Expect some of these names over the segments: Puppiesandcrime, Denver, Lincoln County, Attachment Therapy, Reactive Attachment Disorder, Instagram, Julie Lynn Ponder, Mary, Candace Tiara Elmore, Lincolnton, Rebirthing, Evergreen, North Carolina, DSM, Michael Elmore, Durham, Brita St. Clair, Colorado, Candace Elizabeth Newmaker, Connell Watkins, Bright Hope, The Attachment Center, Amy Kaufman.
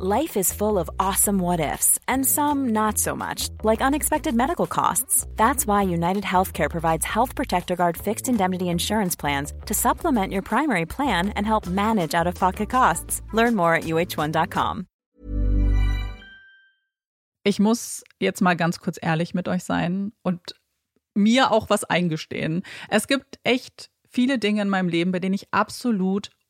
Life is full of awesome what-ifs, and some not so much, like unexpected medical costs. That's why United Healthcare provides Health Protector Guard fixed indemnity insurance plans to supplement your primary plan and help manage out-of-pocket costs. Learn more at uh1.com. Ich muss jetzt mal ganz kurz ehrlich mit euch sein und mir auch was eingestehen. Es gibt echt viele Dinge in meinem Leben, bei denen ich absolut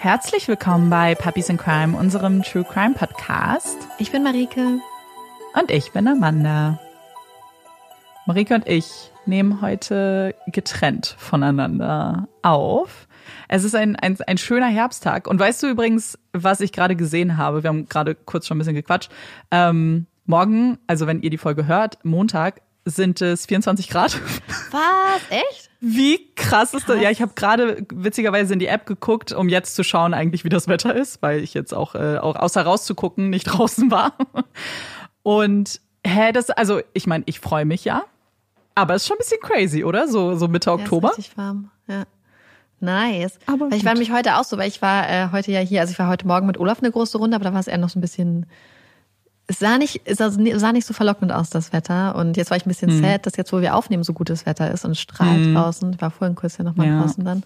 Herzlich willkommen bei Puppies in Crime, unserem True Crime Podcast. Ich bin Marike. Und ich bin Amanda. Marike und ich nehmen heute getrennt voneinander auf. Es ist ein schöner Herbsttag. Und weißt du übrigens, was ich gerade gesehen habe? Wir haben gerade kurz schon ein bisschen gequatscht. Morgen, also wenn ihr die Folge hört, Montag, sind es 24 Grad. Was? Echt? Wie krass ist das? Ja, ich habe gerade witzigerweise in die App geguckt, um jetzt zu schauen eigentlich, wie das Wetter ist, weil ich jetzt auch außer rauszugucken nicht draußen war. Und ich meine, ich freue mich ja, aber es ist schon ein bisschen crazy, oder? So Mitte Oktober. Ja, ist richtig warm, ja. Nice. Aber ich war nämlich heute auch so, weil ich war heute ja hier, also ich war heute Morgen mit Olaf eine große Runde, aber da war es eher noch so ein bisschen... Es sah nicht so verlockend aus, das Wetter. Und jetzt war ich ein bisschen sad, dass jetzt, wo wir aufnehmen, so gutes Wetter ist und strahlt draußen. Ich war vorhin kurz ja nochmal draußen dann.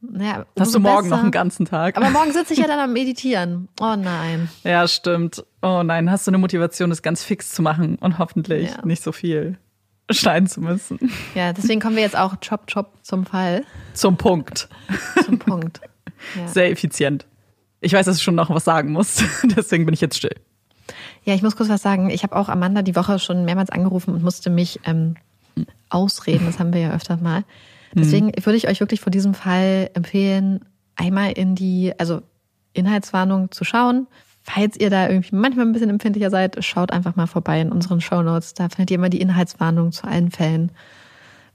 Naja, hast du morgen besser noch einen ganzen Tag. Aber morgen sitze ich ja dann am Meditieren. Oh nein. Ja, stimmt. Oh nein, hast du eine Motivation, das ganz fix zu machen und hoffentlich nicht so viel. schneiden zu müssen. Ja, deswegen kommen wir jetzt auch chop zum Fall. Zum Punkt. Zum Punkt. Ja. Sehr effizient. Ich weiß, dass du schon noch was sagen musst, deswegen bin ich jetzt still. Ja, ich muss kurz was sagen. Ich habe auch Amanda die Woche schon mehrmals angerufen und musste mich ausreden. Das haben wir ja öfter mal. Deswegen würde ich euch wirklich vor diesem Fall empfehlen, einmal in die Inhaltswarnung zu schauen. Falls ihr da irgendwie manchmal ein bisschen empfindlicher seid, schaut einfach mal vorbei in unseren Shownotes. Da findet ihr immer die Inhaltswarnung zu allen Fällen.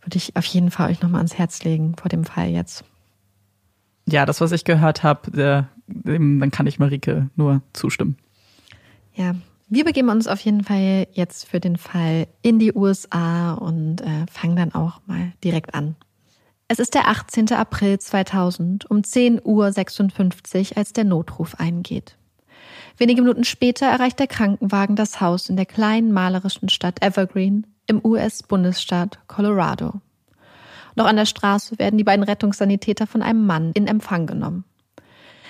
Würde ich auf jeden Fall euch nochmal ans Herz legen vor dem Fall jetzt. Ja, das, was ich gehört habe, dann kann ich Marike nur zustimmen. Ja, wir begeben uns auf jeden Fall jetzt für den Fall in die USA und fangen dann auch mal direkt an. Es ist der 18. April 2000 um 10:56 Uhr, als der Notruf eingeht. Wenige Minuten später erreicht der Krankenwagen das Haus in der kleinen malerischen Stadt Evergreen im US-Bundesstaat Colorado. Noch an der Straße werden die beiden Rettungssanitäter von einem Mann in Empfang genommen.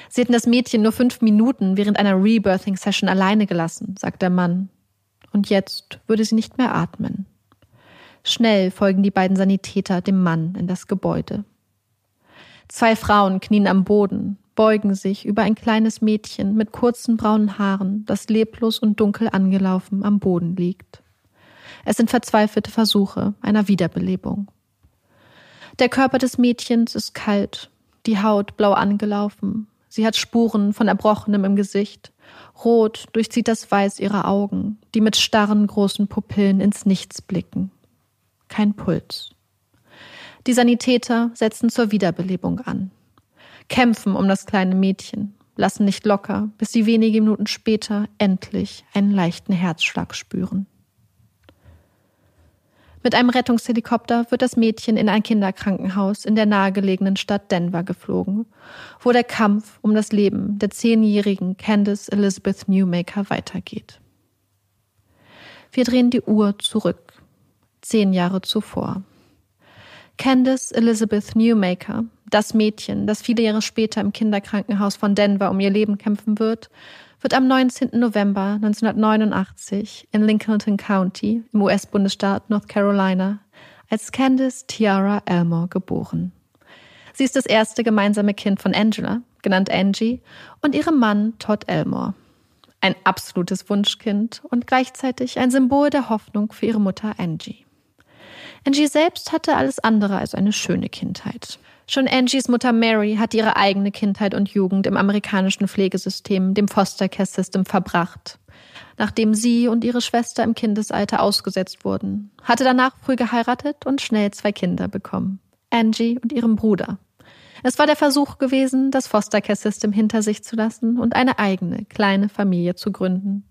Sie hätten das Mädchen nur 5 Minuten während einer Rebirthing-Session alleine gelassen, sagt der Mann. Und jetzt würde sie nicht mehr atmen. Schnell folgen die beiden Sanitäter dem Mann in das Gebäude. 2 Frauen knien am Boden, beugen sich über ein kleines Mädchen mit kurzen braunen Haaren, das leblos und dunkel angelaufen am Boden liegt. Es sind verzweifelte Versuche einer Wiederbelebung. Der Körper des Mädchens ist kalt, die Haut blau angelaufen. Sie hat Spuren von Erbrochenem im Gesicht. Rot durchzieht das Weiß ihrer Augen, die mit starren großen Pupillen ins Nichts blicken. Kein Puls. Die Sanitäter setzen zur Wiederbelebung an. Kämpfen um das kleine Mädchen, lassen nicht locker, bis sie wenige Minuten später endlich einen leichten Herzschlag spüren. Mit einem Rettungshelikopter wird das Mädchen in ein Kinderkrankenhaus in der nahegelegenen Stadt Denver geflogen, wo der Kampf um das Leben der 10-jährigen Candace Elizabeth Newmaker weitergeht. Wir drehen die Uhr zurück, 10 Jahre zuvor. Candace Elizabeth Newmaker, das Mädchen, das viele Jahre später im Kinderkrankenhaus von Denver um ihr Leben kämpfen wird, wird am 19. November 1989 in Lincolnton County im US-Bundesstaat North Carolina als Candace Tiara Elmore geboren. Sie ist das erste gemeinsame Kind von Angela, genannt Angie, und ihrem Mann Todd Elmore. Ein absolutes Wunschkind und gleichzeitig ein Symbol der Hoffnung für ihre Mutter Angie. Angie selbst hatte alles andere als eine schöne Kindheit. Schon Angies Mutter Mary hat ihre eigene Kindheit und Jugend im amerikanischen Pflegesystem, dem Foster Care System, verbracht. Nachdem sie und ihre Schwester im Kindesalter ausgesetzt wurden, hatte danach früh geheiratet und schnell 2 Kinder bekommen, Angie und ihrem Bruder. Es war der Versuch gewesen, das Foster Care System hinter sich zu lassen und eine eigene, kleine Familie zu gründen.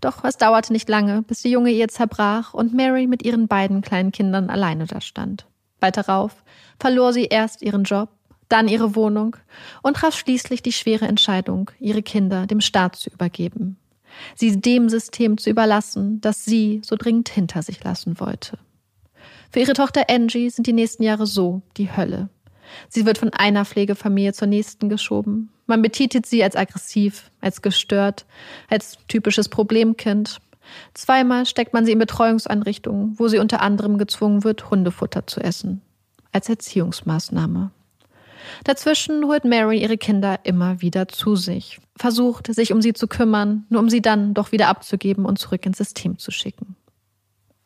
Doch es dauerte nicht lange, bis die junge Ehe zerbrach und Mary mit ihren beiden kleinen Kindern alleine dastand. Bald darauf verlor sie erst ihren Job, dann ihre Wohnung und traf schließlich die schwere Entscheidung, ihre Kinder dem Staat zu übergeben. Sie dem System zu überlassen, das sie so dringend hinter sich lassen wollte. Für ihre Tochter Angie sind die nächsten Jahre so die Hölle. Sie wird von einer Pflegefamilie zur nächsten geschoben. Man betitelt sie als aggressiv, als gestört, als typisches Problemkind. 2-mal steckt man sie in Betreuungseinrichtungen, wo sie unter anderem gezwungen wird, Hundefutter zu essen. Als Erziehungsmaßnahme. Dazwischen holt Mary ihre Kinder immer wieder zu sich, versucht, sich um sie zu kümmern, nur um sie dann doch wieder abzugeben und zurück ins System zu schicken.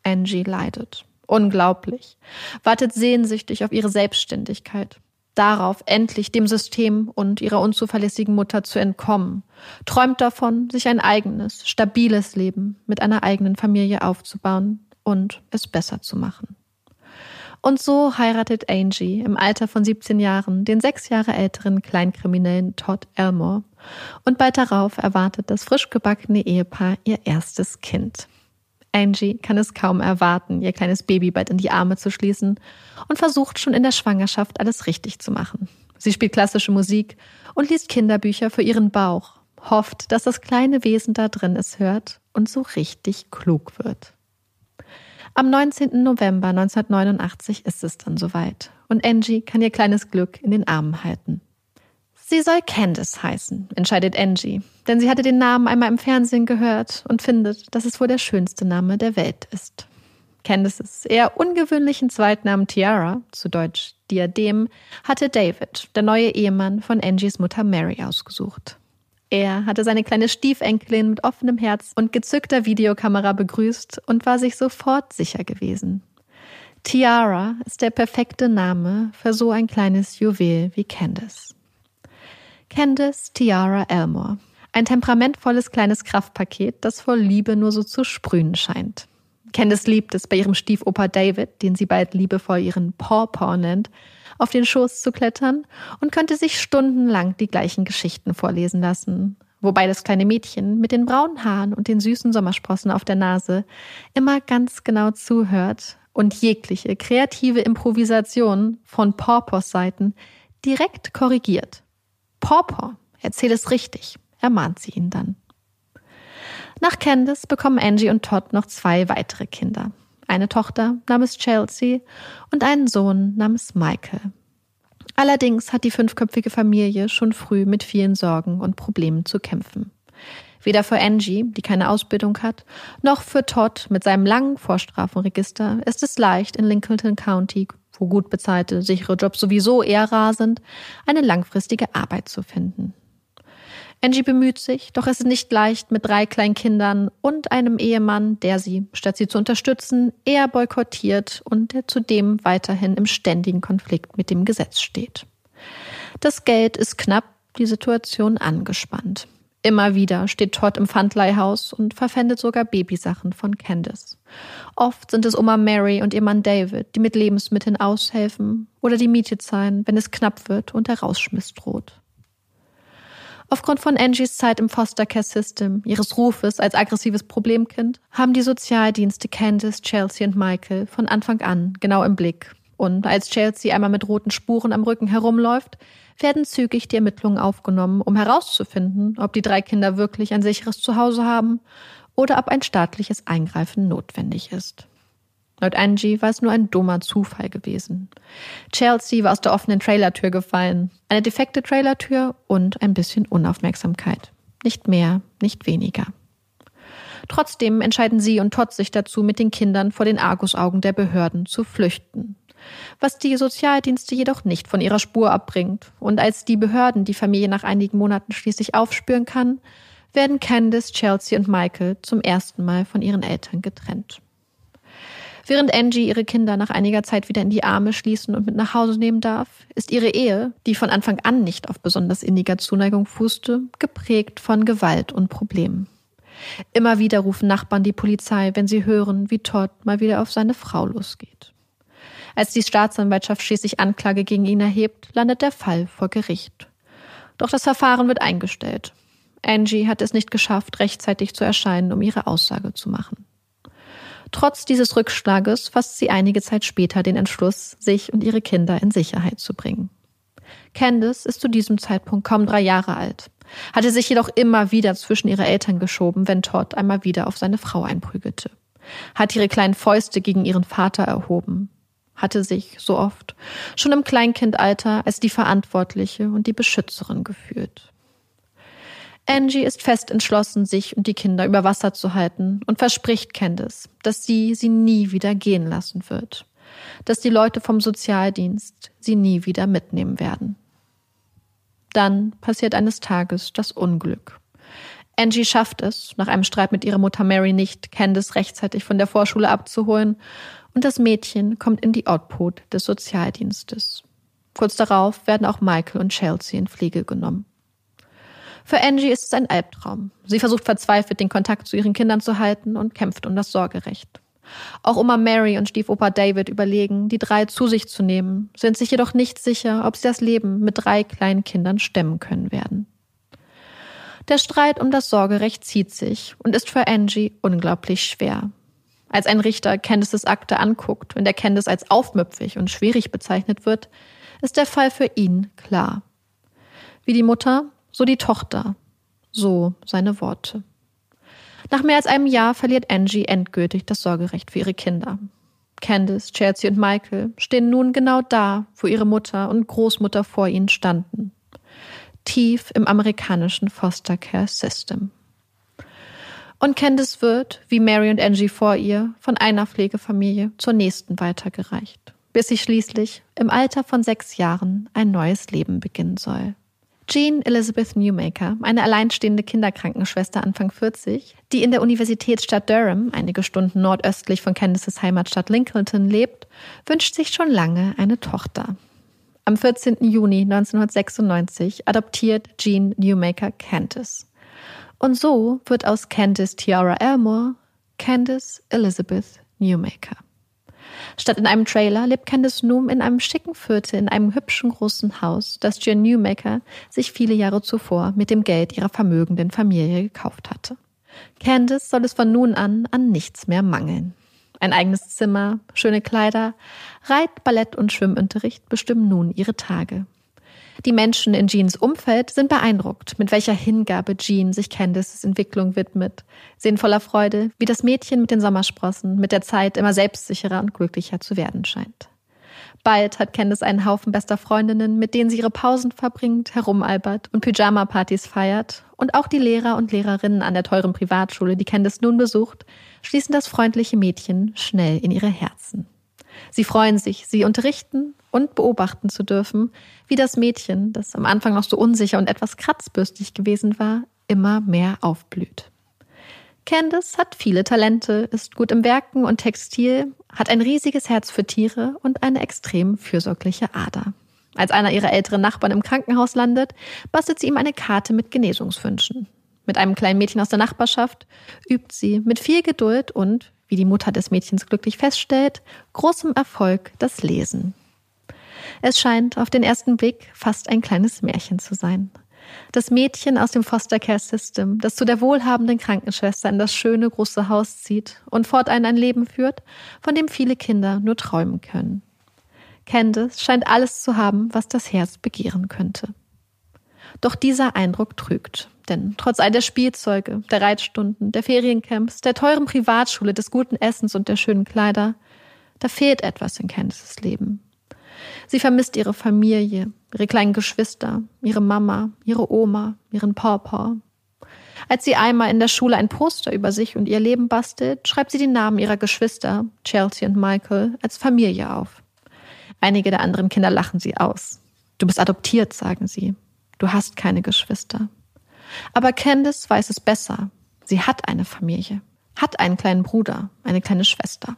Angie leidet. Unglaublich. Wartet sehnsüchtig auf ihre Selbstständigkeit. Darauf, endlich dem System und ihrer unzuverlässigen Mutter zu entkommen. Träumt davon, sich ein eigenes, stabiles Leben mit einer eigenen Familie aufzubauen und es besser zu machen. Und so heiratet Angie im Alter von 17 Jahren den 6 Jahre älteren Kleinkriminellen Todd Elmore und bald darauf erwartet das frisch gebackene Ehepaar ihr erstes Kind. Angie kann es kaum erwarten, ihr kleines Baby bald in die Arme zu schließen und versucht schon in der Schwangerschaft alles richtig zu machen. Sie spielt klassische Musik und liest Kinderbücher für ihren Bauch, hofft, dass das kleine Wesen da drin es hört und so richtig klug wird. Am 19. November 1989 ist es dann soweit und Angie kann ihr kleines Glück in den Armen halten. Sie soll Candace heißen, entscheidet Angie, denn sie hatte den Namen einmal im Fernsehen gehört und findet, dass es wohl der schönste Name der Welt ist. Candaces eher ungewöhnlichen Zweitnamen Tiara, zu Deutsch Diadem, hatte David, der neue Ehemann von Angies Mutter Mary, ausgesucht. Er hatte seine kleine Stiefenkelin mit offenem Herz und gezückter Videokamera begrüßt und war sich sofort sicher gewesen. Tiara ist der perfekte Name für so ein kleines Juwel wie Candace. Candace Tiara Elmore, ein temperamentvolles kleines Kraftpaket, das vor Liebe nur so zu sprühen scheint. Candace liebt es, bei ihrem Stiefopa David, den sie bald liebevoll ihren Pawpaw nennt, auf den Schoß zu klettern und könnte sich stundenlang die gleichen Geschichten vorlesen lassen. Wobei das kleine Mädchen mit den braunen Haaren und den süßen Sommersprossen auf der Nase immer ganz genau zuhört und jegliche kreative Improvisation von Pawpaws Seiten direkt korrigiert. Pawpaw, erzähl es richtig, ermahnt sie ihn dann. Nach Candace bekommen Angie und Todd noch 2 weitere Kinder. Eine Tochter namens Chelsea und einen Sohn namens Michael. Allerdings hat die 5-köpfige Familie schon früh mit vielen Sorgen und Problemen zu kämpfen. Weder für Angie, die keine Ausbildung hat, noch für Todd mit seinem langen Vorstrafenregister ist es leicht, in Lincoln County, wo gut bezahlte, sichere Jobs sowieso eher rar sind, eine langfristige Arbeit zu finden. Angie bemüht sich, doch es ist nicht leicht, mit 3 kleinen Kindern und einem Ehemann, der sie, statt sie zu unterstützen, eher boykottiert und der zudem weiterhin im ständigen Konflikt mit dem Gesetz steht. Das Geld ist knapp, die Situation angespannt. Immer wieder steht Todd im Pfandleihhaus und verpfändet sogar Babysachen von Candace. Oft sind es Oma Mary und ihr Mann David, die mit Lebensmitteln aushelfen oder die Miete zahlen, wenn es knapp wird und der Rausschmiss droht. Aufgrund von Angies Zeit im Foster-Care-System, ihres Rufes als aggressives Problemkind, haben die Sozialdienste Candace, Chelsea und Michael von Anfang an genau im Blick. Und als Chelsea einmal mit roten Spuren am Rücken herumläuft, werden zügig die Ermittlungen aufgenommen, um herauszufinden, ob die 3 Kinder wirklich ein sicheres Zuhause haben oder ob ein staatliches Eingreifen notwendig ist. Laut Angie war es nur ein dummer Zufall gewesen. Chelsea war aus der offenen Trailertür gefallen. Eine defekte Trailertür und ein bisschen Unaufmerksamkeit. Nicht mehr, nicht weniger. Trotzdem entscheiden sie und Todd sich dazu, mit den Kindern vor den Argusaugen der Behörden zu flüchten. Was die Sozialdienste jedoch nicht von ihrer Spur abbringt. Und als die Behörden die Familie nach einigen Monaten schließlich aufspüren kann, werden Candace, Chelsea und Michael zum ersten Mal von ihren Eltern getrennt. Während Angie ihre Kinder nach einiger Zeit wieder in die Arme schließen und mit nach Hause nehmen darf, ist ihre Ehe, die von Anfang an nicht auf besonders inniger Zuneigung fußte, geprägt von Gewalt und Problemen. Immer wieder rufen Nachbarn die Polizei, wenn sie hören, wie Todd mal wieder auf seine Frau losgeht. Als die Staatsanwaltschaft schließlich Anklage gegen ihn erhebt, landet der Fall vor Gericht. Doch das Verfahren wird eingestellt. Angie hat es nicht geschafft, rechtzeitig zu erscheinen, um ihre Aussage zu machen. Trotz dieses Rückschlages fasst sie einige Zeit später den Entschluss, sich und ihre Kinder in Sicherheit zu bringen. Candace ist zu diesem Zeitpunkt kaum 3 Jahre alt, hatte sich jedoch immer wieder zwischen ihre Eltern geschoben, wenn Todd einmal wieder auf seine Frau einprügelte, hat ihre kleinen Fäuste gegen ihren Vater erhoben, hatte sich, so oft, schon im Kleinkindalter als die Verantwortliche und die Beschützerin gefühlt. Angie ist fest entschlossen, sich und die Kinder über Wasser zu halten und verspricht Candace, dass sie nie wieder gehen lassen wird. Dass die Leute vom Sozialdienst sie nie wieder mitnehmen werden. Dann passiert eines Tages das Unglück. Angie schafft es, nach einem Streit mit ihrer Mutter Mary nicht, Candace rechtzeitig von der Vorschule abzuholen und das Mädchen kommt in die Obhut des Sozialdienstes. Kurz darauf werden auch Michael und Chelsea in Pflege genommen. Für Angie ist es ein Albtraum. Sie versucht verzweifelt, den Kontakt zu ihren Kindern zu halten und kämpft um das Sorgerecht. Auch Oma Mary und Stiefopa David überlegen, die 3 zu sich zu nehmen, sind sich jedoch nicht sicher, ob sie das Leben mit 3 kleinen Kindern stemmen können werden. Der Streit um das Sorgerecht zieht sich und ist für Angie unglaublich schwer. Als ein Richter Candaces Akte anguckt, in der Candace als aufmüpfig und schwierig bezeichnet wird, ist der Fall für ihn klar. Wie die Mutter, so die Tochter, so seine Worte. Nach mehr als einem Jahr verliert Angie endgültig das Sorgerecht für ihre Kinder. Candace, Chelsea und Michael stehen nun genau da, wo ihre Mutter und Großmutter vor ihnen standen. Tief im amerikanischen Foster Care System. Und Candace wird, wie Mary und Angie vor ihr, von einer Pflegefamilie zur nächsten weitergereicht, bis sie schließlich im Alter von 6 Jahren ein neues Leben beginnen soll. Jean Elizabeth Newmaker, eine alleinstehende Kinderkrankenschwester Anfang 40, die in der Universitätsstadt Durham, einige Stunden nordöstlich von Candaces Heimatstadt Lincolnton, lebt, wünscht sich schon lange eine Tochter. Am 14. Juni 1996 adoptiert Jean Newmaker Candace. Und so wird aus Candace Tiara Elmore Candace Elizabeth Newmaker. Statt in einem Trailer lebt Candace nun in einem schicken Viertel in einem hübschen großen Haus, das Jean Newmaker sich viele Jahre zuvor mit dem Geld ihrer vermögenden Familie gekauft hatte. Candace soll es von nun an nichts mehr mangeln. Ein eigenes Zimmer, schöne Kleider, Reit-, Ballett- und Schwimmunterricht bestimmen nun ihre Tage. Die Menschen in Jeans Umfeld sind beeindruckt, mit welcher Hingabe Jean sich Candaces Entwicklung widmet, sehen voller Freude, wie das Mädchen mit den Sommersprossen mit der Zeit immer selbstsicherer und glücklicher zu werden scheint. Bald hat Candace einen Haufen bester Freundinnen, mit denen sie ihre Pausen verbringt, herumalbert und Pyjama-Partys feiert, und auch die Lehrer und Lehrerinnen an der teuren Privatschule, die Candace nun besucht, schließen das freundliche Mädchen schnell in ihre Herzen. Sie freuen sich, sie unterrichten und beobachten zu dürfen, wie das Mädchen, das am Anfang noch so unsicher und etwas kratzbürstig gewesen war, immer mehr aufblüht. Candace hat viele Talente, ist gut im Werken und Textil, hat ein riesiges Herz für Tiere und eine extrem fürsorgliche Ader. Als einer ihrer älteren Nachbarn im Krankenhaus landet, bastelt sie ihm eine Karte mit Genesungswünschen. Mit einem kleinen Mädchen aus der Nachbarschaft übt sie mit viel Geduld und, wie die Mutter des Mädchens glücklich feststellt, großem Erfolg das Lesen. Es scheint auf den ersten Blick fast ein kleines Märchen zu sein. Das Mädchen aus dem Foster Care System, das zu der wohlhabenden Krankenschwester in das schöne große Haus zieht und fortan ein Leben führt, von dem viele Kinder nur träumen können. Candace scheint alles zu haben, was das Herz begehren könnte. Doch dieser Eindruck trügt, denn trotz all der Spielzeuge, der Reitstunden, der Feriencamps, der teuren Privatschule, des guten Essens und der schönen Kleider, da fehlt etwas in Candaces Leben. Sie vermisst ihre Familie, ihre kleinen Geschwister, ihre Mama, ihre Oma, ihren Pawpaw. Als sie einmal in der Schule ein Poster über sich und ihr Leben bastelt, schreibt sie den Namen ihrer Geschwister, Chelsea und Michael, als Familie auf. Einige der anderen Kinder lachen sie aus. Du bist adoptiert, sagen sie. Du hast keine Geschwister. Aber Candace weiß es besser. Sie hat eine Familie, hat einen kleinen Bruder, eine kleine Schwester.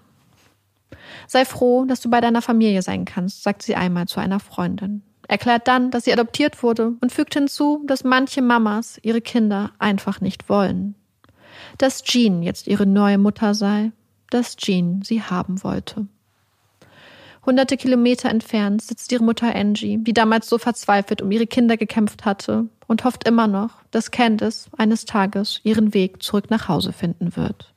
Sei froh, dass du bei deiner Familie sein kannst, sagt sie einmal zu einer Freundin. Erklärt dann, dass sie adoptiert wurde und fügt hinzu, dass manche Mamas ihre Kinder einfach nicht wollen. Dass Jean jetzt ihre neue Mutter sei, dass Jean sie haben wollte. Hunderte Kilometer entfernt sitzt ihre Mutter Angie, die damals so verzweifelt um ihre Kinder gekämpft hatte und hofft immer noch, dass Candace eines Tages ihren Weg zurück nach Hause finden wird.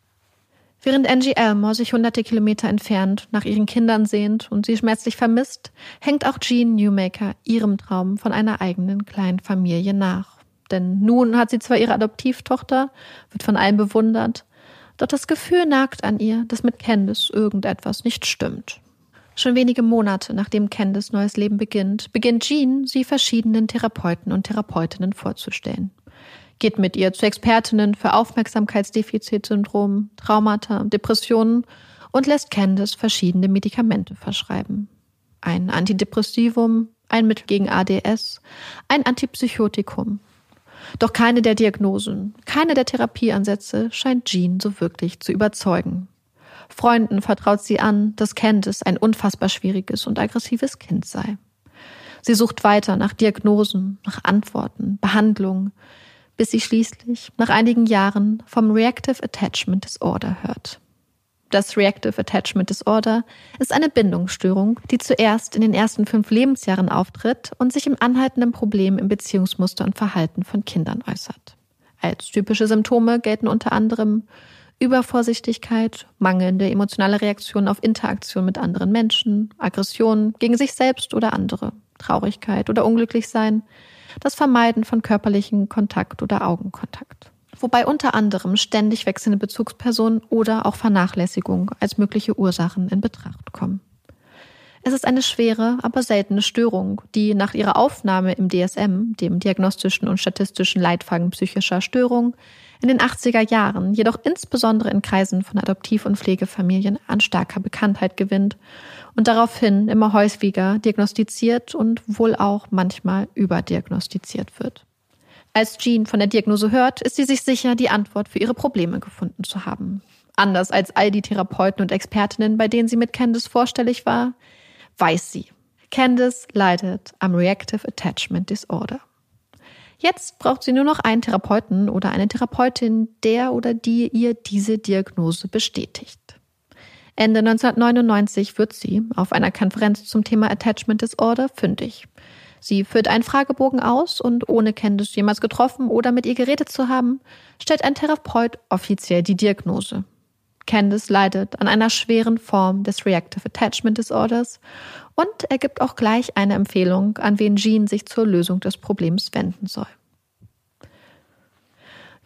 Während Angie Elmore sich hunderte Kilometer entfernt nach ihren Kindern sehnt und sie schmerzlich vermisst, hängt auch Jean Newmaker ihrem Traum von einer eigenen kleinen Familie nach. Denn nun hat sie zwar ihre Adoptivtochter, wird von allen bewundert, doch das Gefühl nagt an ihr, dass mit Candace irgendetwas nicht stimmt. Schon wenige Monate nachdem Candace neues Leben beginnt, Jean, sie verschiedenen Therapeuten und Therapeutinnen vorzustellen. Geht mit ihr zu Expertinnen für Aufmerksamkeitsdefizitsyndrom, Traumata, Depressionen und lässt Candace verschiedene Medikamente verschreiben. Ein Antidepressivum, ein Mittel gegen ADS, ein Antipsychotikum. Doch keine der Diagnosen, keine der Therapieansätze scheint Jean so wirklich zu überzeugen. Freunden vertraut sie an, dass Candace ein unfassbar schwieriges und aggressives Kind sei. Sie sucht weiter nach Diagnosen, nach Antworten, Behandlungen, bis sie schließlich nach einigen Jahren vom Reactive Attachment Disorder hört. Das Reactive Attachment Disorder ist eine Bindungsstörung, die zuerst in den ersten 5 Lebensjahren auftritt und sich im anhaltenden Problem im Beziehungsmuster und Verhalten von Kindern äußert. Als typische Symptome gelten unter anderem Übervorsichtigkeit, mangelnde emotionale Reaktionen auf Interaktion mit anderen Menschen, Aggression gegen sich selbst oder andere, Traurigkeit oder Unglücklichsein, das Vermeiden von körperlichen Kontakt oder Augenkontakt. Wobei unter anderem ständig wechselnde Bezugspersonen oder auch Vernachlässigung als mögliche Ursachen in Betracht kommen. Es ist eine schwere, aber seltene Störung, die nach ihrer Aufnahme im DSM, dem Diagnostischen und Statistischen Leitfaden psychischer Störungen, in den 80er Jahren, jedoch insbesondere in Kreisen von Adoptiv- und Pflegefamilien, an starker Bekanntheit gewinnt und daraufhin immer häufiger diagnostiziert und wohl auch manchmal überdiagnostiziert wird. Als Jean von der Diagnose hört, ist sie sich sicher, die Antwort für ihre Probleme gefunden zu haben. Anders als all die Therapeuten und Expertinnen, bei denen sie mit Candace vorstellig war, weiß sie: Candace leidet am Reactive Attachment Disorder. Jetzt braucht sie nur noch einen Therapeuten oder eine Therapeutin, der oder die ihr diese Diagnose bestätigt. Ende 1999 wird sie auf einer Konferenz zum Thema Attachment Disorder fündig. Sie füllt einen Fragebogen aus und ohne Candace jemals getroffen oder mit ihr geredet zu haben, stellt ein Therapeut offiziell die Diagnose. Candace leidet an einer schweren Form des Reactive Attachment Disorders und ergibt auch gleich eine Empfehlung, an wen Jean sich zur Lösung des Problems wenden soll.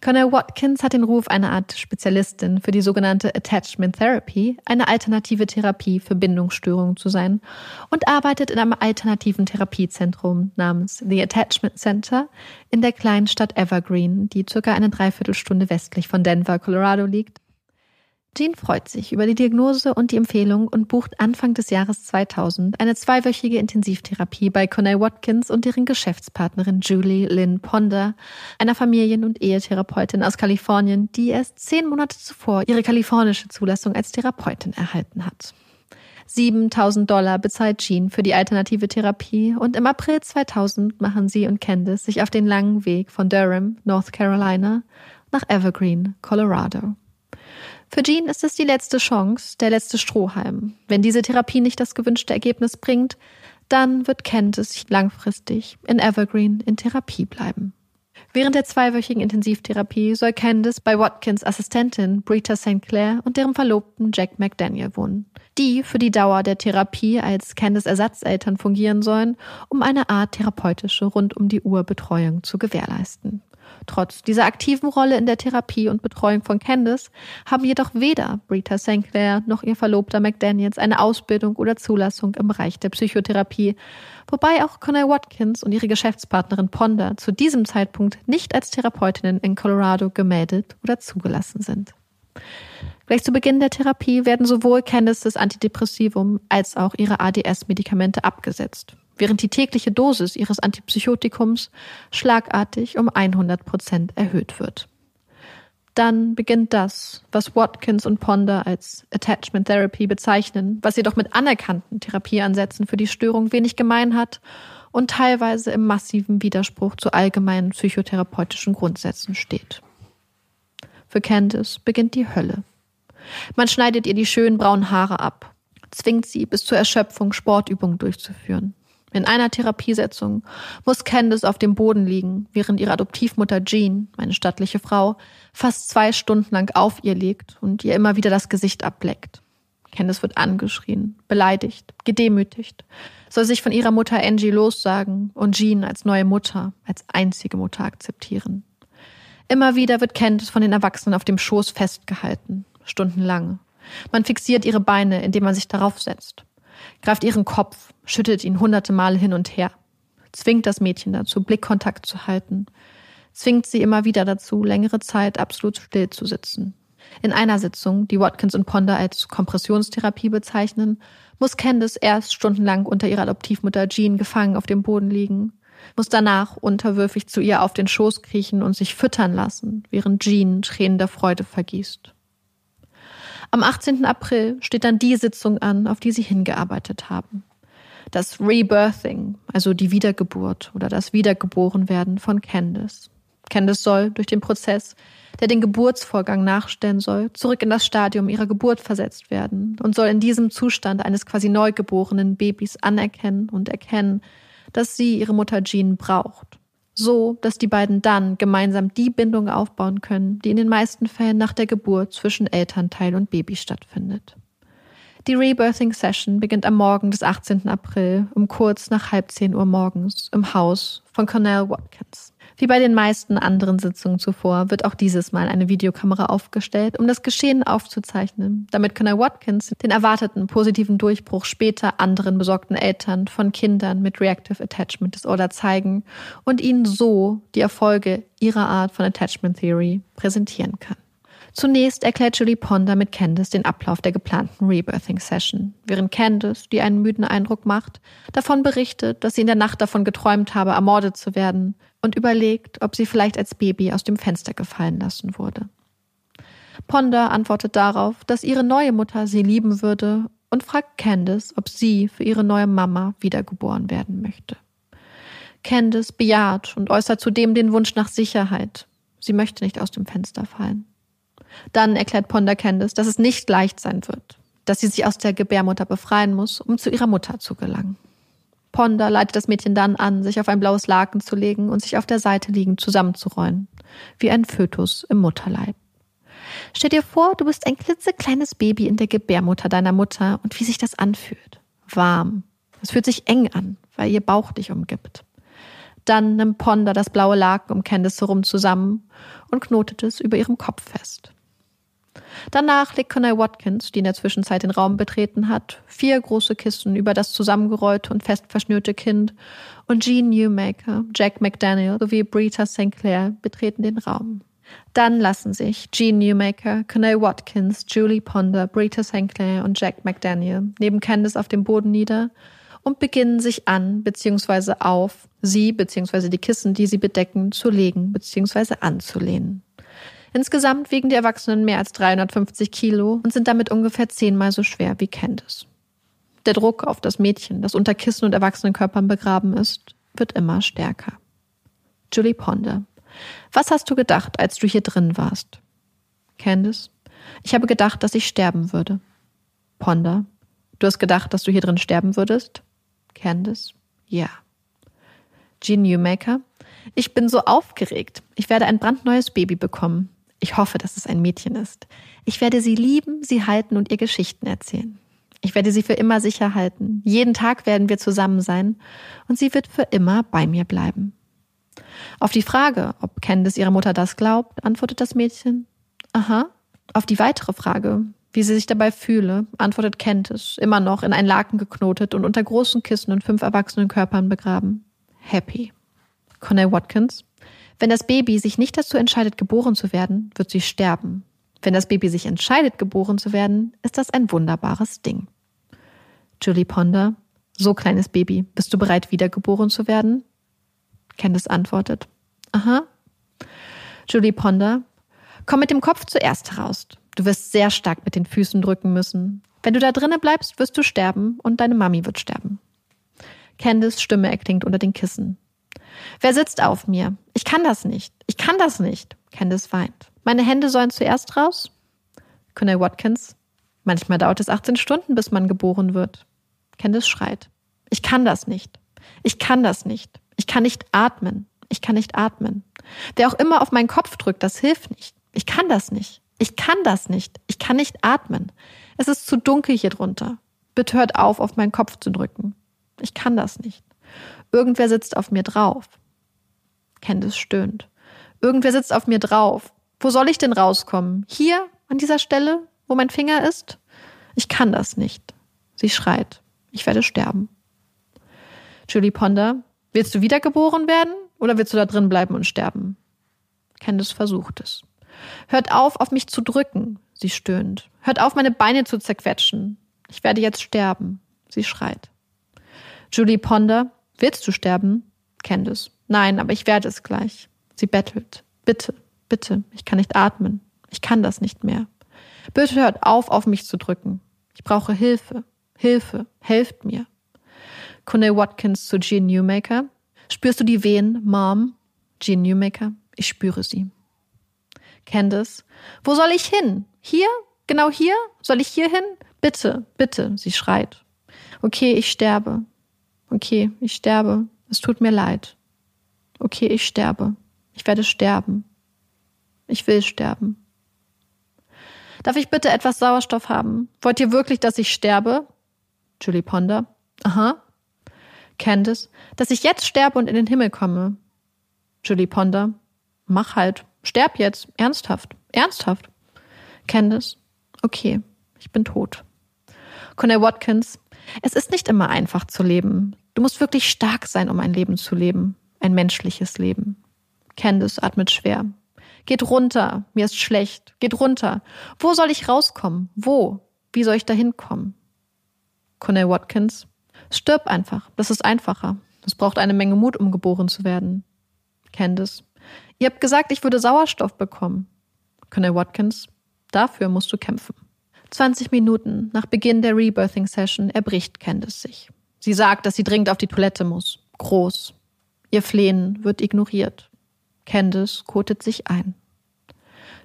Connell Watkins hat den Ruf einer Art Spezialistin für die sogenannte Attachment Therapy, eine alternative Therapie für Bindungsstörungen zu sein, und arbeitet in einem alternativen Therapiezentrum namens The Attachment Center in der kleinen Stadt Evergreen, die circa eine Dreiviertelstunde westlich von Denver, Colorado liegt. Jean freut sich über die Diagnose und die Empfehlung und bucht Anfang des Jahres 2000 eine zweiwöchige Intensivtherapie bei Connell Watkins und deren Geschäftspartnerin Julie Lynn Ponder, einer Familien- und Ehetherapeutin aus Kalifornien, die erst 10 Monate zuvor ihre kalifornische Zulassung als Therapeutin erhalten hat. $7.000 bezahlt Jean für die alternative Therapie und im April 2000 machen sie und Candace sich auf den langen Weg von Durham, North Carolina, nach Evergreen, Colorado. Für Jean ist es die letzte Chance, der letzte Strohhalm. Wenn diese Therapie nicht das gewünschte Ergebnis bringt, dann wird Candace langfristig in Evergreen in Therapie bleiben. Während der zweiwöchigen Intensivtherapie soll Candace bei Watkins' Assistentin Brita St. Clair und deren Verlobten Jack McDaniel wohnen, die für die Dauer der Therapie als Candace Ersatzeltern fungieren sollen, um eine Art therapeutische Rund-um-die-Uhr-Betreuung zu gewährleisten. Trotz dieser aktiven Rolle in der Therapie und Betreuung von Candace haben jedoch weder Brita St. Clair noch ihr Verlobter McDaniels eine Ausbildung oder Zulassung im Bereich der Psychotherapie, wobei auch Connell Watkins und ihre Geschäftspartnerin Ponder zu diesem Zeitpunkt nicht als Therapeutinnen in Colorado gemeldet oder zugelassen sind. Gleich zu Beginn der Therapie werden sowohl Candaces Antidepressivum als auch ihre ADS-Medikamente abgesetzt, während die tägliche Dosis ihres Antipsychotikums schlagartig um 100% erhöht wird. Dann beginnt das, was Watkins und Ponder als Attachment Therapy bezeichnen, was jedoch mit anerkannten Therapieansätzen für die Störung wenig gemein hat und teilweise im massiven Widerspruch zu allgemeinen psychotherapeutischen Grundsätzen steht. Für Candace beginnt die Hölle. Man schneidet ihr die schönen braunen Haare ab, zwingt sie bis zur Erschöpfung Sportübungen durchzuführen. In einer Therapiesetzung muss Candace auf dem Boden liegen, während ihre Adoptivmutter Jean, eine stattliche Frau, fast 2 Stunden lang auf ihr liegt und ihr immer wieder das Gesicht ableckt. Candace wird angeschrien, beleidigt, gedemütigt, soll sich von ihrer Mutter Angie lossagen und Jean als neue Mutter, als einzige Mutter akzeptieren. Immer wieder wird Candace von den Erwachsenen auf dem Schoß festgehalten, stundenlang. Man fixiert ihre Beine, indem man sich darauf setzt, greift ihren Kopf, schüttelt ihn hunderte Male hin und her, zwingt das Mädchen dazu, Blickkontakt zu halten, zwingt sie immer wieder dazu, längere Zeit absolut still zu sitzen. In einer Sitzung, die Watkins und Ponder als Kompressionstherapie bezeichnen, muss Candace erst stundenlang unter ihrer Adoptivmutter Jean gefangen auf dem Boden liegen, muss danach unterwürfig zu ihr auf den Schoß kriechen und sich füttern lassen, während Jean Tränen der Freude vergießt. Am 18. April steht dann die Sitzung an, auf die sie hingearbeitet haben. Das Rebirthing, also die Wiedergeburt oder das Wiedergeborenwerden von Candace. Candace soll durch den Prozess, der den Geburtsvorgang nachstellen soll, zurück in das Stadium ihrer Geburt versetzt werden und soll in diesem Zustand eines quasi neugeborenen Babys anerkennen und erkennen, dass sie ihre Mutter Jean braucht. So, dass die beiden dann gemeinsam die Bindung aufbauen können, die in den meisten Fällen nach der Geburt zwischen Elternteil und Baby stattfindet. Die Rebirthing-Session beginnt am Morgen des 18. April um kurz nach 9:30 Uhr morgens im Haus von Connell Watkins. Wie bei den meisten anderen Sitzungen zuvor wird auch dieses Mal eine Videokamera aufgestellt, um das Geschehen aufzuzeichnen, damit Connell Watkins den erwarteten positiven Durchbruch später anderen besorgten Eltern von Kindern mit Reactive Attachment Disorder zeigen und ihnen so die Erfolge ihrer Art von Attachment Theory präsentieren kann. Zunächst erklärt Julie Ponder mit Candace den Ablauf der geplanten Rebirthing-Session, während Candace, die einen müden Eindruck macht, davon berichtet, dass sie in der Nacht davon geträumt habe, ermordet zu werden und überlegt, ob sie vielleicht als Baby aus dem Fenster gefallen lassen wurde. Ponder antwortet darauf, dass ihre neue Mutter sie lieben würde und fragt Candace, ob sie für ihre neue Mama wiedergeboren werden möchte. Candace bejaht und äußert zudem den Wunsch nach Sicherheit. Sie möchte nicht aus dem Fenster fallen. Dann erklärt Ponder Candace, dass es nicht leicht sein wird, dass sie sich aus der Gebärmutter befreien muss, um zu ihrer Mutter zu gelangen. Ponder leitet das Mädchen dann an, sich auf ein blaues Laken zu legen und sich auf der Seite liegend zusammenzurollen, wie ein Fötus im Mutterleib. Stell dir vor, du bist ein klitzekleines Baby in der Gebärmutter deiner Mutter und wie sich das anfühlt. Warm. Es fühlt sich eng an, weil ihr Bauch dich umgibt. Dann nimmt Ponder das blaue Laken um Candace herum zusammen und knotet es über ihrem Kopf fest. Danach legt Connell Watkins, die in der Zwischenzeit den Raum betreten hat, 4 große Kissen über das zusammengerollte und fest verschnürte Kind und Jean Newmaker, Jack McDaniel sowie Brita St. Clair betreten den Raum. Dann lassen sich Jean Newmaker, Connell Watkins, Julie Ponder, Brita St. Clair und Jack McDaniel neben Candace auf dem Boden nieder und beginnen sich an bzw. auf sie bzw. die Kissen, die sie bedecken, zu legen bzw. anzulehnen. Insgesamt wiegen die Erwachsenen mehr als 350 Kilo und sind damit ungefähr 10-mal so schwer wie Candace. Der Druck auf das Mädchen, das unter Kissen und Erwachsenenkörpern begraben ist, wird immer stärker. Julie Ponder: Was hast du gedacht, als du hier drin warst? Candace: Ich habe gedacht, dass ich sterben würde. Ponder: Du hast gedacht, dass du hier drin sterben würdest? Candace: Ja. Jean Newmaker: Ich bin so aufgeregt. Ich werde ein brandneues Baby bekommen. Ich hoffe, dass es ein Mädchen ist. Ich werde sie lieben, sie halten und ihr Geschichten erzählen. Ich werde sie für immer sicher halten. Jeden Tag werden wir zusammen sein und sie wird für immer bei mir bleiben. Auf die Frage, ob Candace ihrer Mutter das glaubt, antwortet das Mädchen: Aha. Auf die weitere Frage, wie sie sich dabei fühle, antwortet Candace, immer noch in ein Laken geknotet und unter großen Kissen und 5 erwachsenen Körpern begraben: Happy. Connell Watkins: Wenn das Baby sich nicht dazu entscheidet, geboren zu werden, wird sie sterben. Wenn das Baby sich entscheidet, geboren zu werden, ist das ein wunderbares Ding. Julie Ponder: So, kleines Baby, bist du bereit, wiedergeboren zu werden? Candace antwortet: Aha. Julie Ponder: Komm mit dem Kopf zuerst heraus. Du wirst sehr stark mit den Füßen drücken müssen. Wenn du da drinnen bleibst, wirst du sterben und deine Mami wird sterben. Candace' Stimme erklingt unter den Kissen: Wer sitzt auf mir? Ich kann das nicht. Ich kann das nicht. Candace weint. Meine Hände sollen zuerst raus? Connell Watkins: Manchmal dauert es 18 Stunden, bis man geboren wird. Candace schreit: Ich kann das nicht. Ich kann das nicht. Ich kann nicht atmen. Ich kann nicht atmen. Wer auch immer auf meinen Kopf drückt, das hilft nicht. Ich kann das nicht. Ich kann das nicht. Ich kann nicht atmen. Es ist zu dunkel hier drunter. Bitte hört auf meinen Kopf zu drücken. Ich kann das nicht. Irgendwer sitzt auf mir drauf. Candace stöhnt: Irgendwer sitzt auf mir drauf. Wo soll ich denn rauskommen? Hier, an dieser Stelle, wo mein Finger ist? Ich kann das nicht. Sie schreit: Ich werde sterben. Julie Ponder: Willst du wiedergeboren werden oder willst du da drin bleiben und sterben? Candace versucht es. Hört auf mich zu drücken. Sie stöhnt: Hört auf, meine Beine zu zerquetschen. Ich werde jetzt sterben. Sie schreit. Julie Ponder: Willst du sterben? Candace: Nein, aber ich werde es gleich. Sie bettelt: Bitte, bitte, ich kann nicht atmen. Ich kann das nicht mehr. Bitte hört auf mich zu drücken. Ich brauche Hilfe. Hilfe, helft mir. Connell Watkins zu Jean Newmaker: Spürst du die Wehen, Mom? Jean Newmaker: Ich spüre sie. Candace: Wo soll ich hin? Hier? Genau hier? Soll ich hier hin? Bitte, bitte, sie schreit. Okay, ich sterbe. Okay, ich sterbe. Es tut mir leid. Okay, ich sterbe. Ich werde sterben. Ich will sterben. Darf ich bitte etwas Sauerstoff haben? Wollt ihr wirklich, dass ich sterbe? Julie Ponder: Aha. Candace: Dass ich jetzt sterbe und in den Himmel komme. Julie Ponder, mach halt, sterb jetzt, ernsthaft. Candace, okay, ich bin tot. Connell Watkins, es ist nicht immer einfach zu leben. Du musst wirklich stark sein, um ein Leben zu leben. Ein menschliches Leben. Candace atmet schwer. Geht runter, mir ist schlecht. Geht runter. Wo soll ich rauskommen? Wo? Wie soll ich da hinkommen? Connell Watkins, stirb einfach. Das ist einfacher. Es braucht eine Menge Mut, um geboren zu werden. Candace, ihr habt gesagt, ich würde Sauerstoff bekommen. Connell Watkins, dafür musst du kämpfen. 20 Minuten nach Beginn der Rebirthing-Session erbricht Candace sich. Sie sagt, dass sie dringend auf die Toilette muss. Groß. Ihr Flehen wird ignoriert. Candace kotet sich ein.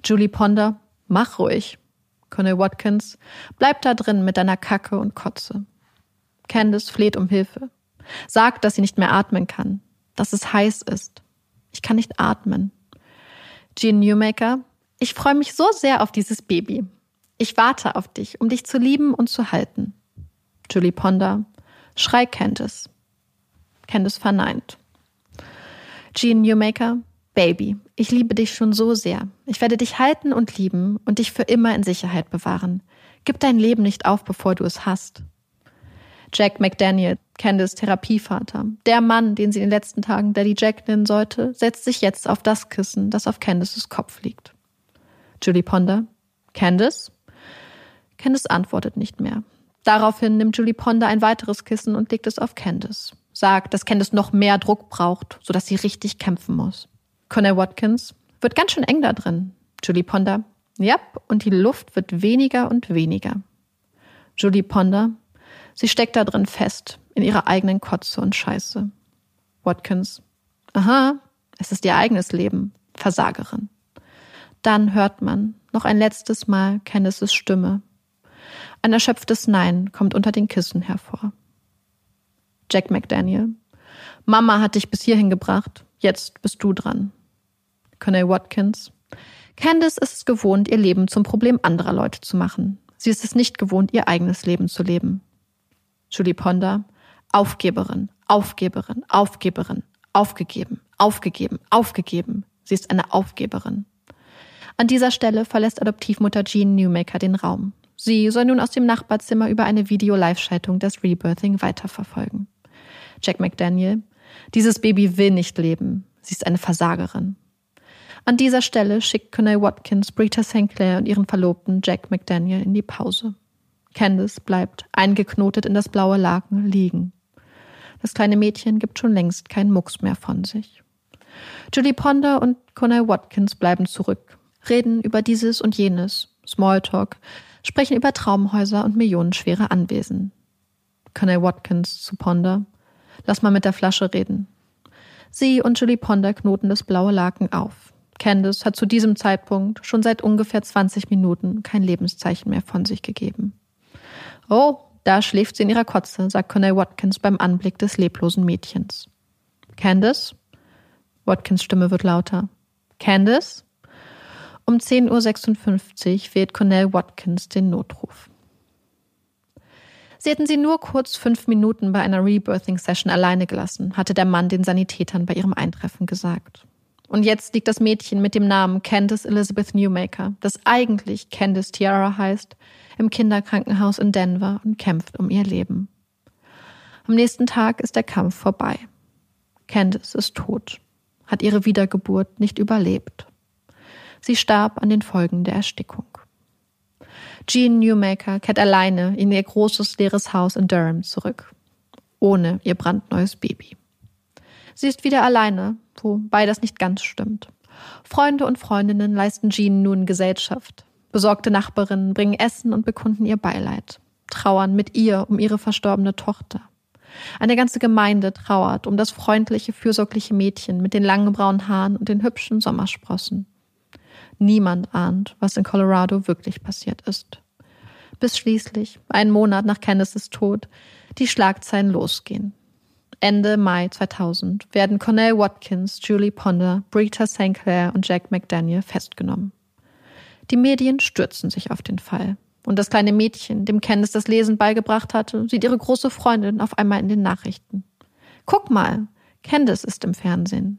Julie Ponder, mach ruhig. Connell Watkins, bleib da drin mit deiner Kacke und Kotze. Candace fleht um Hilfe. Sagt, dass sie nicht mehr atmen kann. Dass es heiß ist. Ich kann nicht atmen. Jean Newmaker, ich freue mich so sehr auf dieses Baby. Ich warte auf dich, um dich zu lieben und zu halten. Julie Ponder, schrei Candace. Candace verneint. Jean Newmaker, Baby, ich liebe dich schon so sehr. Ich werde dich halten und lieben und dich für immer in Sicherheit bewahren. Gib dein Leben nicht auf, bevor du es hast. Jack McDaniel, Candace Therapievater, der Mann, den sie in den letzten Tagen Daddy Jack nennen sollte, setzt sich jetzt auf das Kissen, das auf Candaces Kopf liegt. Julie Ponder, Candace? Candace antwortet nicht mehr. Daraufhin nimmt Julie Ponder ein weiteres Kissen und legt es auf Candace. Sagt, dass Candace noch mehr Druck braucht, sodass sie richtig kämpfen muss. Connell Watkins, wird ganz schön eng da drin. Julie Ponder, ja, und die Luft wird weniger und weniger. Julie Ponder, sie steckt da drin fest, in ihrer eigenen Kotze und Scheiße. Watkins, aha, es ist ihr eigenes Leben, Versagerin. Dann hört man noch ein letztes Mal Candaces Stimme. Ein erschöpftes Nein kommt unter den Kissen hervor. Jack McDaniel, Mama hat dich bis hierhin gebracht, jetzt bist du dran. Connell Watkins, Candace ist es gewohnt, ihr Leben zum Problem anderer Leute zu machen. Sie ist es nicht gewohnt, ihr eigenes Leben zu leben. Julie Ponder, Aufgeberin, aufgegeben. Sie ist eine Aufgeberin. An dieser Stelle verlässt Adoptivmutter Jean Newmaker den Raum. Sie soll nun aus dem Nachbarzimmer über eine Video-Live-Schaltung das Rebirthing weiterverfolgen. Jack McDaniel, dieses Baby will nicht leben. Sie ist eine Versagerin. An dieser Stelle schickt Connell Watkins Brita St. Clair und ihren Verlobten Jack McDaniel in die Pause. Candace bleibt, eingeknotet in das blaue Laken, liegen. Das kleine Mädchen gibt schon längst keinen Mucks mehr von sich. Julie Ponder und Connell Watkins bleiben zurück, reden über dieses und jenes, Smalltalk, sprechen über Traumhäuser und millionenschwere Anwesen. Connell Watkins zu Ponder, lass mal mit der Flasche reden. Sie und Julie Ponder knoten das blaue Laken auf. Candace hat zu diesem Zeitpunkt schon seit ungefähr 20 Minuten kein Lebenszeichen mehr von sich gegeben. Oh, da schläft sie in ihrer Kotze, sagt Connell Watkins beim Anblick des leblosen Mädchens. Candace? Watkins' Stimme wird lauter. Candace? Um 10.56 Uhr wählt Connell Watkins den Notruf. Sie hätten sie nur kurz 5 Minuten bei einer Rebirthing-Session alleine gelassen, hatte der Mann den Sanitätern bei ihrem Eintreffen gesagt. Und jetzt liegt das Mädchen mit dem Namen Candace Elizabeth Newmaker, das eigentlich Candace Tiara heißt, im Kinderkrankenhaus in Denver und kämpft um ihr Leben. Am nächsten Tag ist der Kampf vorbei. Candace ist tot, hat ihre Wiedergeburt nicht überlebt. Sie starb an den Folgen der Erstickung. Jean Newmaker kehrt alleine in ihr großes, leeres Haus in Durham zurück. Ohne ihr brandneues Baby. Sie ist wieder alleine, wobei das nicht ganz stimmt. Freunde und Freundinnen leisten Jean nun Gesellschaft. Besorgte Nachbarinnen bringen Essen und bekunden ihr Beileid. Trauern mit ihr um ihre verstorbene Tochter. Eine ganze Gemeinde trauert um das freundliche, fürsorgliche Mädchen mit den langen braunen Haaren und den hübschen Sommersprossen. Niemand ahnt, was in Colorado wirklich passiert ist. Bis schließlich, einen Monat nach Candaces Tod, die Schlagzeilen losgehen. Ende Mai 2000 werden Connell Watkins, Julie Ponder, Brita St. Clair und Jack McDaniel festgenommen. Die Medien stürzen sich auf den Fall. Und das kleine Mädchen, dem Candace das Lesen beigebracht hatte, sieht ihre große Freundin auf einmal in den Nachrichten. Guck mal, Candace ist im Fernsehen.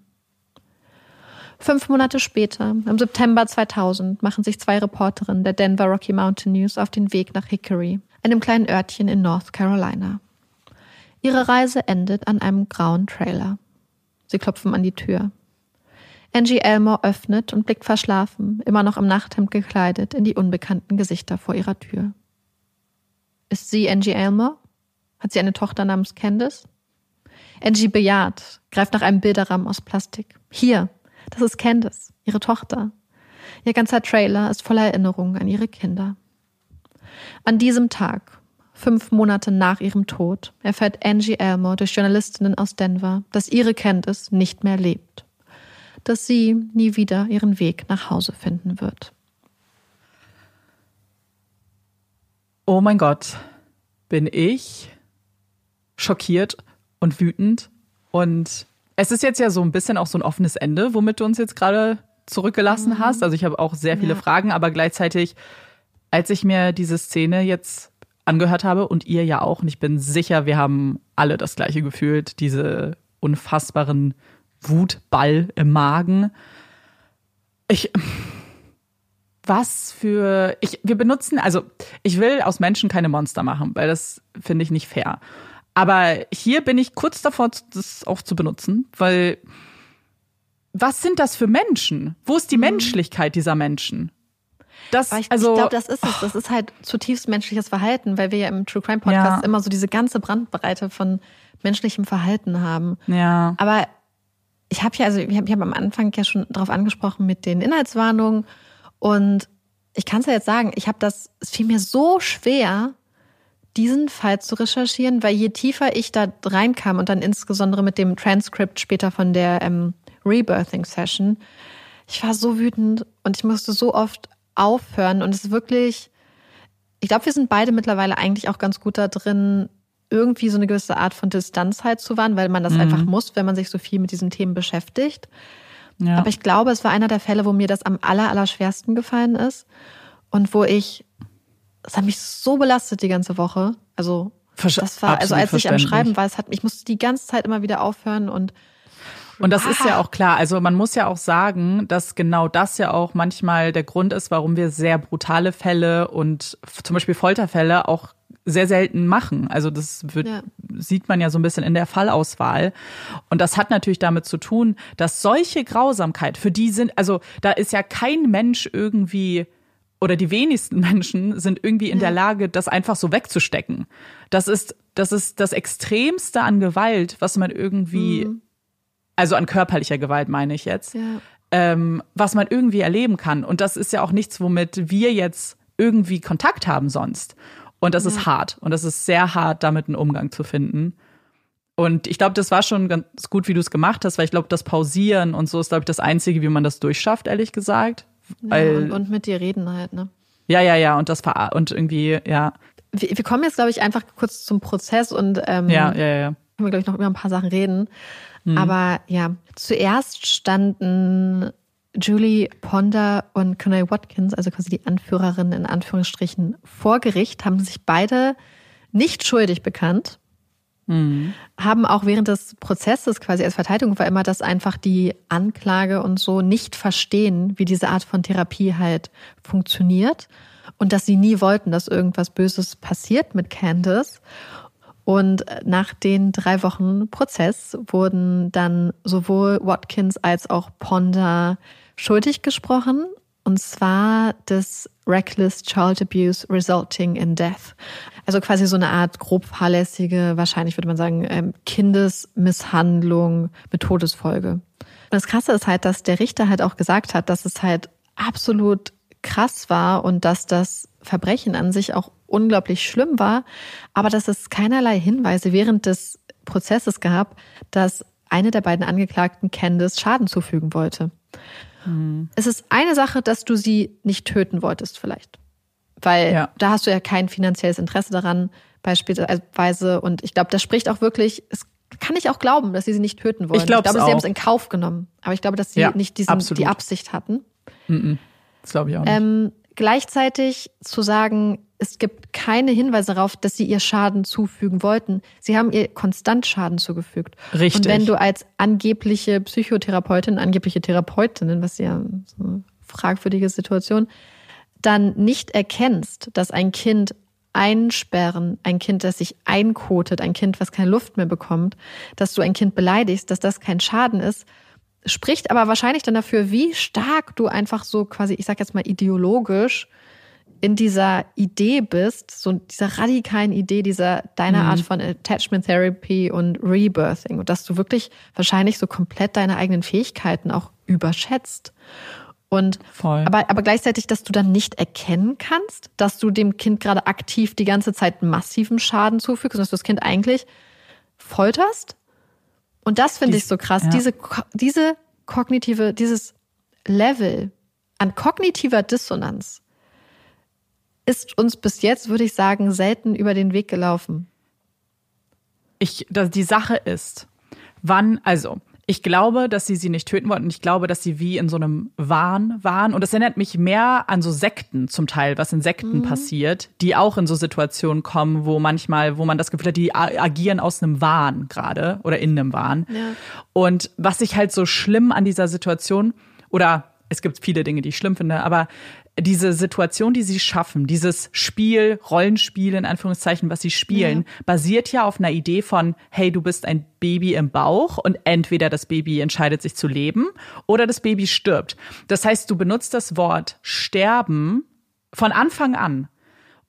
5 Monate später, im September 2000, machen sich 2 Reporterinnen der Denver Rocky Mountain News auf den Weg nach Hickory, einem kleinen Örtchen in North Carolina. Ihre Reise endet an einem grauen Trailer. Sie klopfen an die Tür. Angie Elmore öffnet und blickt verschlafen, immer noch im Nachthemd gekleidet, in die unbekannten Gesichter vor ihrer Tür. Ist sie Angie Elmore? Hat sie eine Tochter namens Candace? Angie bejaht, greift nach einem Bilderrahmen aus Plastik. Hier, das ist Candace, ihre Tochter. Ihr ganzer Trailer ist voller Erinnerungen an ihre Kinder. An diesem Tag, 5 Monate nach ihrem Tod, erfährt Angie Elmore durch Journalistinnen aus Denver, dass ihre Candace nicht mehr lebt. Dass sie nie wieder ihren Weg nach Hause finden wird. Oh mein Gott, bin ich schockiert und wütend. Und es ist jetzt ja so ein bisschen auch so ein offenes Ende, womit du uns jetzt gerade zurückgelassen hast. Also ich habe auch sehr viele Fragen, aber gleichzeitig, als ich mir diese Szene jetzt angehört habe und ihr ja auch, und ich bin sicher, wir haben alle das Gleiche gefühlt, diese unfassbaren Wutball im Magen. Ich will aus Menschen keine Monster machen, weil das finde ich nicht fair. Aber hier bin ich kurz davor, das auch zu benutzen, weil was sind das für Menschen? Wo ist die Menschlichkeit dieser Menschen? Ich glaube, das ist es. Das ist halt zutiefst menschliches Verhalten, weil wir ja im True-Crime-Podcast immer so diese ganze Bandbreite von menschlichem Verhalten haben. Ja. Aber ich habe am Anfang ja schon darauf angesprochen mit den Inhaltswarnungen. Und ich kann es ja jetzt sagen, es fiel mir so schwer, diesen Fall zu recherchieren, weil je tiefer ich da reinkam und dann insbesondere mit dem Transkript später von der Rebirthing-Session, ich war so wütend und ich musste so oft aufhören und es ist wirklich, ich glaube, wir sind beide mittlerweile eigentlich auch ganz gut da drin, irgendwie so eine gewisse Art von Distanz halt zu wahren, weil man das einfach muss, wenn man sich so viel mit diesen Themen beschäftigt. Ja. Aber ich glaube, es war einer der Fälle, wo mir das am allerschwersten gefallen ist und wo das hat mich so belastet die ganze Woche. Also das war, also als ich am Schreiben war, ich musste die ganze Zeit immer wieder aufhören und das ist ja auch klar. Also man muss ja auch sagen, dass genau das ja auch manchmal der Grund ist, warum wir sehr brutale Fälle und zum Beispiel Folterfälle auch sehr selten machen. Also das sieht man ja so ein bisschen in der Fallauswahl. Und das hat natürlich damit zu tun, dass solche Grausamkeit, für die sind, also da ist ja kein Mensch irgendwie, oder die wenigsten Menschen sind irgendwie in der Lage, das einfach so wegzustecken. Das ist das Extremste an Gewalt, was man irgendwie, also an körperlicher Gewalt meine ich jetzt, was man irgendwie erleben kann. Und das ist ja auch nichts, womit wir jetzt irgendwie Kontakt haben sonst. Und das ist hart. Und das ist sehr hart, damit einen Umgang zu finden. Und ich glaube, das war schon ganz gut, wie du es gemacht hast, weil ich glaube, das Pausieren und so ist, glaube ich, das Einzige, wie man das durchschafft, ehrlich gesagt. Weil, ja, und mit dir reden halt, ne? Ja, und irgendwie, ja. Wir kommen jetzt, glaube ich, einfach kurz zum Prozess und können wir, glaube ich, noch über ein paar Sachen reden. Mhm. Aber ja, zuerst standen Julie Ponder und Connell Watkins, also quasi die Anführerin in Anführungsstrichen, vor Gericht, haben sich beide nicht schuldig bekannt, haben auch während des Prozesses quasi als Verteidigung war immer, dass einfach die Anklage und so nicht verstehen, wie diese Art von Therapie halt funktioniert und dass sie nie wollten, dass irgendwas Böses passiert mit Candace. Und nach den 3 Wochen Prozess wurden dann sowohl Watkins als auch Ponder schuldig gesprochen. Und zwar des Reckless Child Abuse Resulting in Death. Also quasi so eine Art grob fahrlässige, wahrscheinlich würde man sagen, Kindesmisshandlung mit Todesfolge. Und das Krasse ist halt, dass der Richter halt auch gesagt hat, dass es halt absolut krass war und dass das Verbrechen an sich auch unglaublich schlimm war, aber dass es keinerlei Hinweise während des Prozesses gab, dass eine der beiden Angeklagten Candace Schaden zufügen wollte. Mhm. Es ist eine Sache, dass du sie nicht töten wolltest vielleicht, weil da hast du ja kein finanzielles Interesse daran beispielsweise und ich glaube, das spricht auch wirklich, es kann ich auch glauben, dass sie nicht töten wollten. Ich glaube, sie haben es in Kauf genommen, aber ich glaube, dass sie nicht die Absicht hatten. Mhm. Das glaube ich auch nicht. Gleichzeitig zu sagen, Es gibt keine Hinweise darauf, dass sie ihr Schaden zufügen wollten. Sie haben ihr konstant Schaden zugefügt. Richtig. Und wenn du als angebliche Psychotherapeutin, angebliche Therapeutinnen, was ja so eine fragwürdige Situation, dann nicht erkennst, dass ein Kind einsperren, ein Kind, das sich einkotet, ein Kind, was keine Luft mehr bekommt, dass du ein Kind beleidigst, dass das kein Schaden ist, spricht aber wahrscheinlich dann dafür, wie stark du einfach so quasi, ich sag jetzt mal ideologisch, in dieser Idee bist, so dieser radikalen Idee, dieser deiner Art von Attachment Therapy und Rebirthing, und dass du wirklich wahrscheinlich so komplett deine eigenen Fähigkeiten auch überschätzt. Und aber gleichzeitig, dass du dann nicht erkennen kannst, dass du dem Kind gerade aktiv die ganze Zeit massiven Schaden zufügst und dass du das Kind eigentlich folterst. Und das finde ich so krass, ja. Diese kognitive, dieses Level an kognitiver Dissonanz ist uns bis jetzt, würde ich sagen, selten über den Weg gelaufen. Die Sache ist, ich glaube, dass sie nicht töten wollten. Ich glaube, dass sie wie in so einem Wahn waren. Und das erinnert mich mehr an so Sekten zum Teil, was in Sekten passiert, die auch in so Situationen kommen, wo man das Gefühl hat, die agieren aus einem Wahn gerade oder in einem Wahn. Ja. Und was ich halt so schlimm an dieser Situation, oder es gibt viele Dinge, die ich schlimm finde, aber diese Situation, die sie schaffen, dieses Spiel, Rollenspiel in Anführungszeichen, was sie spielen, basiert ja auf einer Idee von, hey, du bist ein Baby im Bauch und entweder das Baby entscheidet sich zu leben oder das Baby stirbt. Das heißt, du benutzt das Wort sterben von Anfang an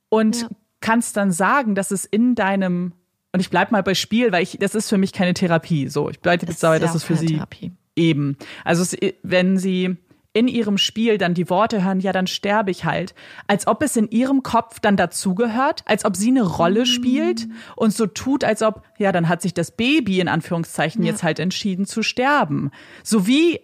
und kannst dann sagen, dass es in deinem, und ich bleib mal bei Spiel, weil das ist für mich keine Therapie. So, ich bleibe jetzt dabei, das ist für sie Therapie. Eben. Also wenn sie in ihrem Spiel dann die Worte hören, ja, dann sterbe ich halt. Als ob es in ihrem Kopf dann dazugehört, als ob sie eine Rolle spielt und so tut, als ob, ja, dann hat sich das Baby in Anführungszeichen jetzt halt entschieden zu sterben. So wie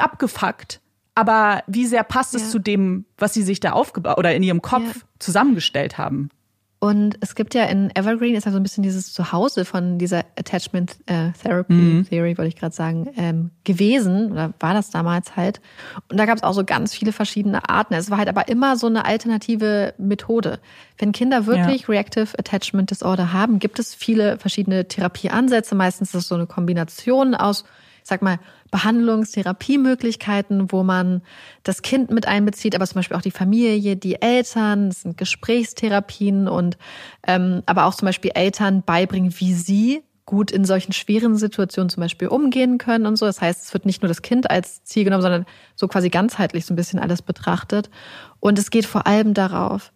abgefuckt, aber wie sehr passt es zu dem, was sie sich da aufgebaut oder in ihrem Kopf zusammengestellt haben. Und es gibt ja in Evergreen ist ja so ein bisschen dieses Zuhause von dieser Attachment Therapy Theory, wollte ich gerade sagen, gewesen, oder war das damals halt. Und da gab es auch so ganz viele verschiedene Arten. Es war halt aber immer so eine alternative Methode. Wenn Kinder wirklich Reactive Attachment Disorder haben, gibt es viele verschiedene Therapieansätze. Meistens ist es so eine Kombination aus, ich sag mal, Behandlungstherapiemöglichkeiten, wo man das Kind mit einbezieht, aber zum Beispiel auch die Familie, die Eltern, das sind Gesprächstherapien und aber auch zum Beispiel Eltern beibringen, wie sie gut in solchen schweren Situationen zum Beispiel umgehen können und so. Das heißt, es wird nicht nur das Kind als Ziel genommen, sondern so quasi ganzheitlich so ein bisschen alles betrachtet. Und es geht vor allem darauf,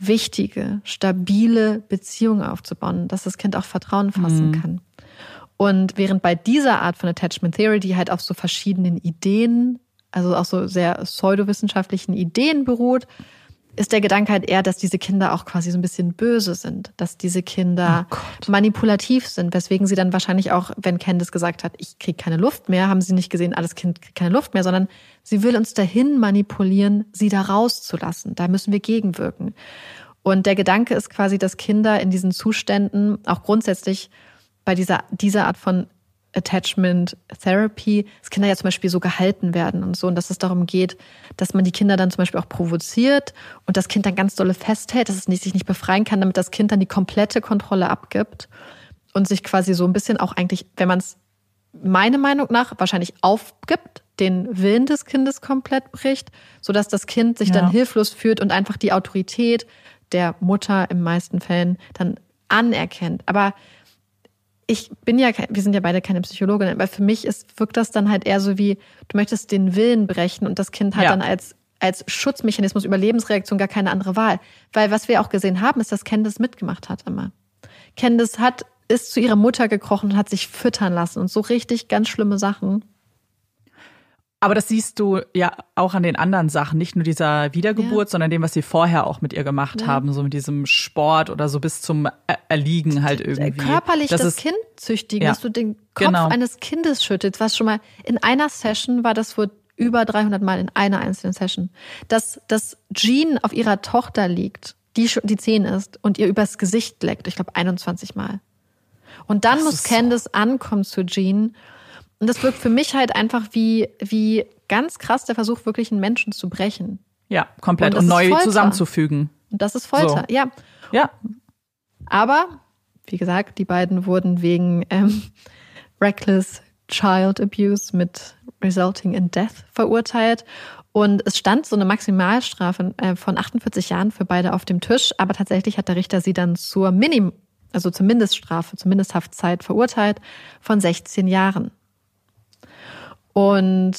wichtige, stabile Beziehungen aufzubauen, dass das Kind auch Vertrauen fassen kann. Und während bei dieser Art von Attachment Theory, die halt auf so verschiedenen Ideen, also auch so sehr pseudowissenschaftlichen Ideen beruht, ist der Gedanke halt eher, dass diese Kinder auch quasi so ein bisschen böse sind, dass diese Kinder manipulativ sind, weswegen sie dann wahrscheinlich auch, wenn Candace gesagt hat, ich kriege keine Luft mehr, haben sie nicht gesehen, alles Kind kriegt keine Luft mehr, sondern sie will uns dahin manipulieren, sie da rauszulassen. Da müssen wir gegenwirken. Und der Gedanke ist quasi, dass Kinder in diesen Zuständen auch grundsätzlich bei dieser Art von Attachment Therapy, dass Kinder ja zum Beispiel so gehalten werden und so, und dass es darum geht, dass man die Kinder dann zum Beispiel auch provoziert und das Kind dann ganz dolle festhält, dass es sich nicht befreien kann, damit das Kind dann die komplette Kontrolle abgibt und sich quasi so ein bisschen auch eigentlich, wenn man es meiner Meinung nach wahrscheinlich aufgibt, den Willen des Kindes komplett bricht, sodass das Kind sich dann hilflos fühlt und einfach die Autorität der Mutter in meisten Fällen dann anerkennt. Aber wir sind ja beide keine Psychologin, aber für mich wirkt das dann halt eher so wie, du möchtest den Willen brechen und das Kind hat dann als Schutzmechanismus, Überlebensreaktion gar keine andere Wahl. Weil was wir auch gesehen haben, ist, dass Candace mitgemacht hat immer. Candace ist zu ihrer Mutter gekrochen und hat sich füttern lassen und so richtig ganz schlimme Sachen. Aber das siehst du ja auch an den anderen Sachen, nicht nur dieser Wiedergeburt, sondern dem, was sie vorher auch mit ihr gemacht haben, so mit diesem Sport oder so bis zum Erliegen halt irgendwie. Körperlich das Kind züchtigen, dass du den Kopf eines Kindes schüttelst, was schon mal in einer Session war, das wohl über 300 Mal in einer einzelnen Session, dass das Jean auf ihrer Tochter liegt, die 10 ist und ihr übers Gesicht leckt, ich glaube 21 Mal. Und dann muss Candace ankommen zu Jean. Und das wirkt für mich halt einfach wie ganz krass der Versuch, wirklich einen Menschen zu brechen. Ja, komplett und neu zusammenzufügen. Und das ist Folter, so. Ja. Ja. Aber, wie gesagt, die beiden wurden wegen Reckless Child Abuse mit Resulting in Death verurteilt. Und es stand so eine Maximalstrafe von 48 Jahren für beide auf dem Tisch. Aber tatsächlich hat der Richter sie dann zur Mindeststrafe, zur Mindesthaftzeit verurteilt von 16 Jahren. Und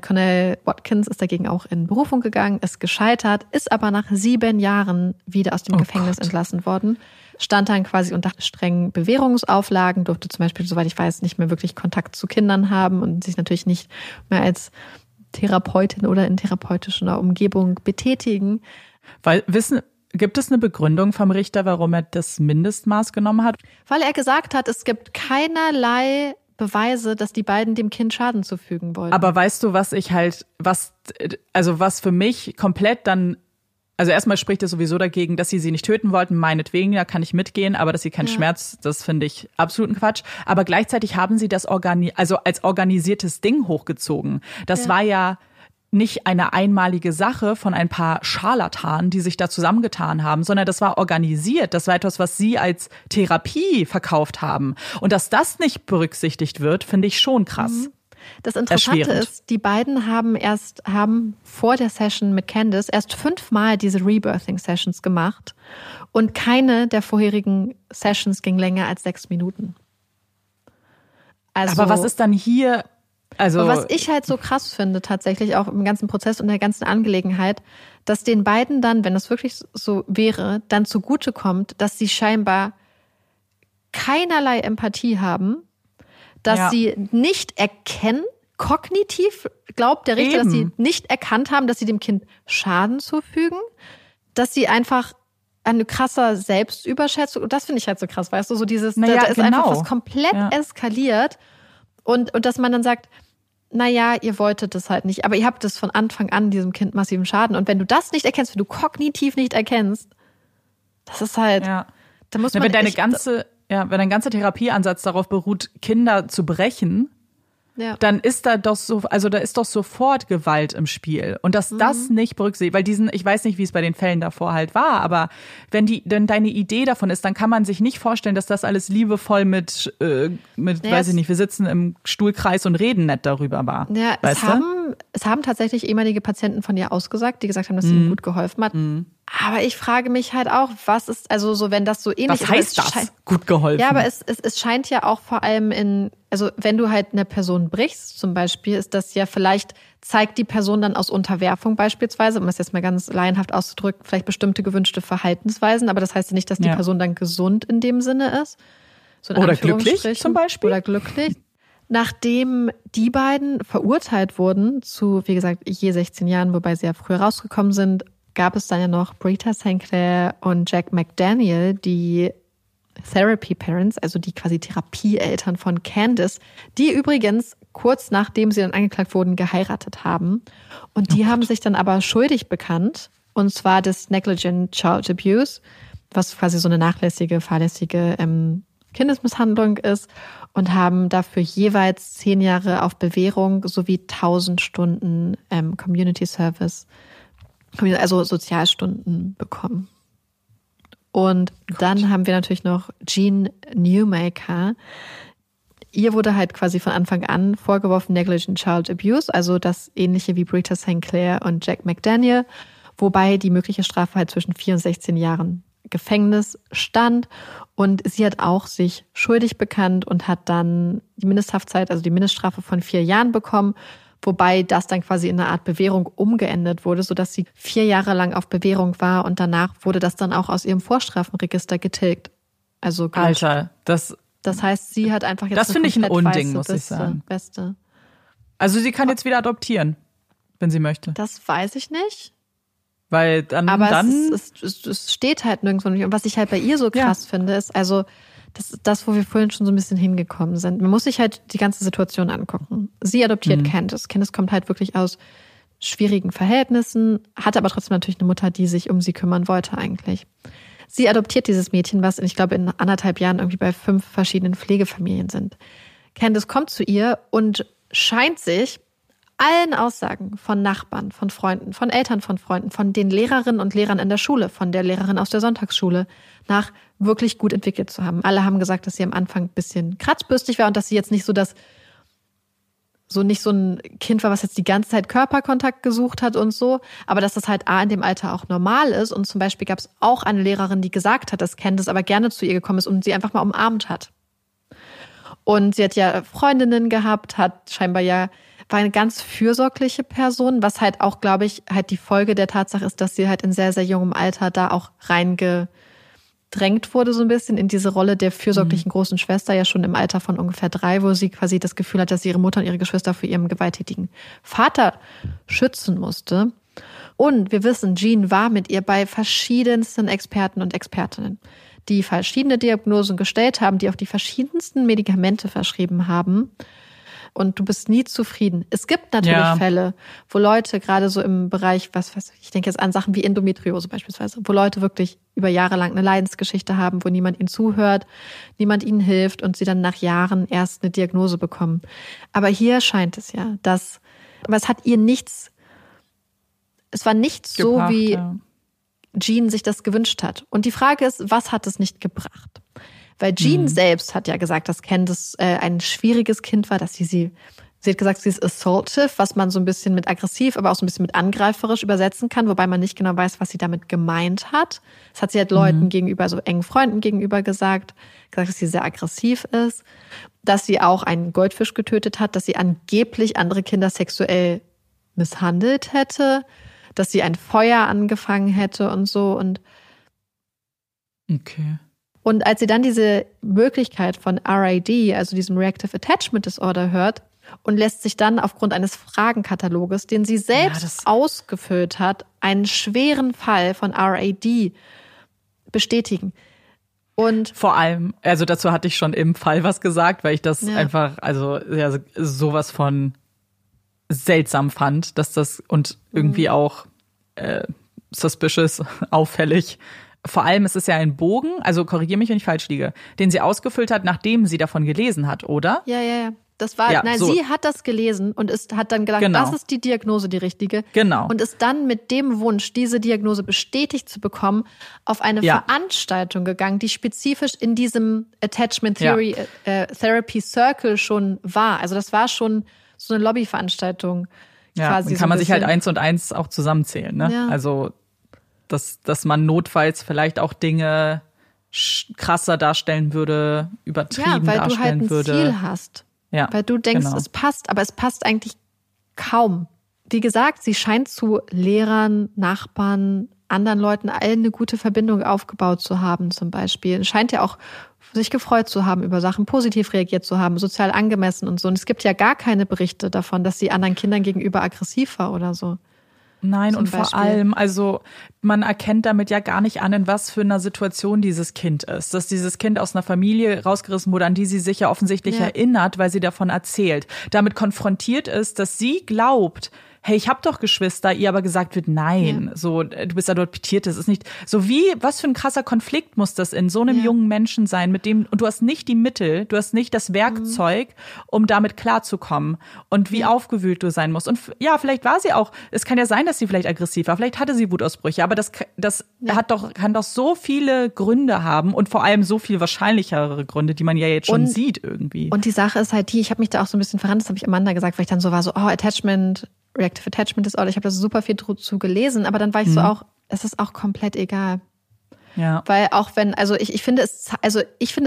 Connell Watkins ist dagegen auch in Berufung gegangen, ist gescheitert, ist aber nach 7 Jahren wieder aus dem Gefängnis entlassen worden. Stand dann quasi unter strengen Bewährungsauflagen, durfte zum Beispiel, soweit ich weiß, nicht mehr wirklich Kontakt zu Kindern haben und sich natürlich nicht mehr als Therapeutin oder in therapeutischer Umgebung betätigen. Gibt es eine Begründung vom Richter, warum er das Mindestmaß genommen hat? Weil er gesagt hat, es gibt keinerlei Beweise, dass die beiden dem Kind Schaden zufügen wollten. Aber weißt du, was für mich komplett dann, also erstmal spricht es sowieso dagegen, dass sie nicht töten wollten, meinetwegen, da kann ich mitgehen, aber dass sie keinen Schmerz, das finde ich absoluten Quatsch. Aber gleichzeitig haben sie das als organisiertes Ding hochgezogen. Das war ja nicht eine einmalige Sache von ein paar Scharlatanen, die sich da zusammengetan haben, sondern das war organisiert. Das war etwas, was sie als Therapie verkauft haben. Und dass das nicht berücksichtigt wird, finde ich schon krass. Das Interessante ist, die beiden haben vor der Session mit Candace erst 5-mal diese Rebirthing-Sessions gemacht. Und keine der vorherigen Sessions ging länger als 6 Minuten. Also, aber was ist dann hier... Also, und was ich halt so krass finde, tatsächlich auch im ganzen Prozess und der ganzen Angelegenheit, dass den beiden dann, wenn das wirklich so wäre, dann zugutekommt, dass sie scheinbar keinerlei Empathie haben, dass sie nicht erkennen, kognitiv glaubt der Richter, dass sie nicht erkannt haben, dass sie dem Kind Schaden zufügen, dass sie einfach eine krasser Selbstüberschätzung, und das finde ich halt so krass, weißt du, so dieses, da ist einfach was komplett eskaliert. Und dass man dann sagt, naja, ihr wolltet das halt nicht, aber ihr habt es von Anfang an diesem Kind massiven Schaden. Und wenn du das nicht erkennst, wenn du kognitiv nicht erkennst, das ist halt, da muss man wenn dein ganzer Therapieansatz darauf beruht, Kinder zu brechen, dann ist da doch so, also da ist doch sofort Gewalt im Spiel. Und dass das nicht berücksichtigt, weil ich weiß nicht, wie es bei den Fällen davor halt war, aber wenn deine Idee davon ist, dann kann man sich nicht vorstellen, dass das alles liebevoll weiß ich nicht, wir sitzen im Stuhlkreis und reden nett darüber war. Ja, es haben tatsächlich ehemalige Patienten von ihr ausgesagt, die gesagt haben, dass sie ihnen gut geholfen hat. Mm. Aber ich frage mich halt auch, was ist, also so, wenn das so ähnlich ist. Was heißt das? Gut geholfen. Ja, aber es scheint ja auch vor allem also wenn du halt eine Person brichst zum Beispiel, ist das ja vielleicht, zeigt die Person dann aus Unterwerfung beispielsweise, um es jetzt mal ganz laienhaft auszudrücken, vielleicht bestimmte gewünschte Verhaltensweisen, aber das heißt ja nicht, dass die Person dann gesund in dem Sinne ist. So in Anführungsstrichen. Oder glücklich zum Beispiel. Oder glücklich. Nachdem die beiden verurteilt wurden zu, wie gesagt, je 16 Jahren, wobei sie ja früher rausgekommen sind, gab es dann ja noch Brita St. Clair und Jack McDaniel, die Therapy Parents, also die quasi Therapieeltern von Candace, die übrigens kurz nachdem sie dann angeklagt wurden, geheiratet haben. Und die haben sich dann aber schuldig bekannt, und zwar des Negligent Child Abuse, was quasi so eine nachlässige, fahrlässige Kindesmisshandlung ist, und haben dafür jeweils 10 Jahre auf Bewährung sowie 1000 Stunden Community Service, also Sozialstunden bekommen. Und dann haben wir natürlich noch Jean Newmaker. Ihr wurde halt quasi von Anfang an vorgeworfen Negligent Child Abuse, also das ähnliche wie Brita St. Clair und Jack McDaniel, wobei die mögliche Strafe halt zwischen 4 und 16 Jahren Gefängnis stand. Und sie hat auch sich schuldig bekannt und hat dann die Mindesthaftzeit, also die Mindeststrafe von 4 Jahren bekommen, wobei das dann quasi in eine Art Bewährung umgeändert wurde, sodass sie 4 Jahre lang auf Bewährung war, und danach wurde das dann auch aus ihrem Vorstrafenregister getilgt. Also Alter, das heißt, sie hat einfach jetzt das finde ich ein Unding, muss ich sagen. Beste. Also sie kann jetzt wieder adoptieren, wenn sie möchte. Das weiß ich nicht. Weil dann, aber es steht halt nirgendwo nicht. Und was ich halt bei ihr so krass finde, ist, also das ist das, wo wir vorhin schon so ein bisschen hingekommen sind. Man muss sich halt die ganze Situation angucken. Sie adoptiert Candace. Candace kommt halt wirklich aus schwierigen Verhältnissen, hatte aber trotzdem natürlich eine Mutter, die sich um sie kümmern wollte eigentlich. Sie adoptiert dieses Mädchen, was, ich glaube, in anderthalb Jahren irgendwie bei 5 verschiedenen Pflegefamilien sind. Candace kommt zu ihr und scheint sich allen Aussagen von Nachbarn, von Freunden, von Eltern von Freunden, von den Lehrerinnen und Lehrern in der Schule, von der Lehrerin aus der Sonntagsschule nach wirklich gut entwickelt zu haben. Alle haben gesagt, dass sie am Anfang ein bisschen kratzbürstig war und dass sie jetzt nicht so nicht so ein Kind war, was jetzt die ganze Zeit Körperkontakt gesucht hat und so, aber dass das halt in dem Alter auch normal ist. Und zum Beispiel gab es auch eine Lehrerin, die gesagt hat, dass Candace aber gerne zu ihr gekommen ist und sie einfach mal umarmt hat. Und sie hat ja Freundinnen gehabt, war eine ganz fürsorgliche Person, was halt auch, glaube ich, halt die Folge der Tatsache ist, dass sie halt in sehr, sehr jungem Alter da auch reingedrängt wurde so ein bisschen in diese Rolle der fürsorglichen großen Schwester, ja schon im Alter von ungefähr 3, wo sie quasi das Gefühl hat, dass sie ihre Mutter und ihre Geschwister vor ihrem gewalttätigen Vater schützen musste. Und wir wissen, Jean war mit ihr bei verschiedensten Experten und Expertinnen, die verschiedene Diagnosen gestellt haben, die auch die verschiedensten Medikamente verschrieben haben. Und du bist nie zufrieden. Es gibt natürlich Fälle, wo Leute gerade so im Bereich, ich denke jetzt an Sachen wie Endometriose beispielsweise, wo Leute wirklich über Jahre lang eine Leidensgeschichte haben, wo niemand ihnen zuhört, niemand ihnen hilft und sie dann nach Jahren erst eine Diagnose bekommen. Aber hier scheint es ja, aber es hat ihr nichts, es war nichts so, wie Jean sich das gewünscht hat. Und die Frage ist, was hat es nicht gebracht? Weil Jean selbst hat ja gesagt, dass Candace ein schwieriges Kind war, dass sie hat gesagt, sie ist assaultive, was man so ein bisschen mit aggressiv, aber auch so ein bisschen mit angreiferisch übersetzen kann, wobei man nicht genau weiß, was sie damit gemeint hat. Das hat sie halt Leuten gegenüber, also engen Freunden gegenüber gesagt, dass sie sehr aggressiv ist, dass sie auch einen Goldfisch getötet hat, dass sie angeblich andere Kinder sexuell misshandelt hätte, dass sie ein Feuer angefangen hätte und so. Und als sie dann diese Möglichkeit von RID, also diesem Reactive Attachment Disorder, hört und lässt sich dann aufgrund eines Fragenkataloges, den sie selbst ausgefüllt hat, einen schweren Fall von RID bestätigen. Und vor allem, also dazu hatte ich schon im Fall was gesagt, weil ich das einfach, sowas von seltsam fand, dass das und irgendwie auch suspicious, auffällig. Vor allem ist es ja ein Bogen, also korrigiere mich, wenn ich falsch liege, den sie ausgefüllt hat, nachdem sie davon gelesen hat, oder? Ja. Das war, sie hat das gelesen und hat dann gedacht, das ist die Diagnose, die richtige. Genau. Und ist dann mit dem Wunsch, diese Diagnose bestätigt zu bekommen, auf eine Veranstaltung gegangen, die spezifisch in diesem Attachment Theory Therapy Circle schon war. Also das war schon so eine Lobbyveranstaltung. Ja, quasi dann kann man sich halt 1 und 1 auch zusammenzählen, ne? Ja. Also dass man notfalls vielleicht auch Dinge krasser darstellen würde, übertrieben darstellen würde. Ja, weil du halt ein Ziel hast. Ja, weil du denkst, es passt, aber es passt eigentlich kaum. Wie gesagt, sie scheint zu Lehrern, Nachbarn, anderen Leuten allen eine gute Verbindung aufgebaut zu haben zum Beispiel. Scheint ja auch sich gefreut zu haben über Sachen, positiv reagiert zu haben, sozial angemessen und so. Und es gibt ja gar keine Berichte davon, dass sie anderen Kindern gegenüber aggressiv war oder so. Nein, und vor allem, also man erkennt damit ja gar nicht an, in was für einer Situation dieses Kind ist. Dass dieses Kind aus einer Familie rausgerissen wurde, an die sie sich ja offensichtlich erinnert, weil sie davon erzählt. Damit konfrontiert ist, dass sie glaubt, hey, ich habe doch Geschwister, ihr aber gesagt wird, nein, so du bist adoptiert, das ist nicht so wie, was für ein krasser Konflikt muss das in so einem jungen Menschen sein, mit dem, und du hast nicht die Mittel, du hast nicht das Werkzeug, um damit klarzukommen und wie aufgewühlt du sein musst. Und vielleicht war sie auch, es kann ja sein, dass sie vielleicht aggressiv war, vielleicht hatte sie Wutausbrüche, aber das kann doch so viele Gründe haben und vor allem so viel wahrscheinlichere Gründe, die man ja jetzt schon sieht irgendwie. Und die Sache ist halt die, ich habe mich da auch so ein bisschen verrannt, das habe ich Amanda gesagt, weil ich dann so war, Reactive Attachment Disorder, ich habe da super viel dazu gelesen, aber dann war ich so auch, es ist auch komplett egal. Ja. Weil auch wenn, ich finde es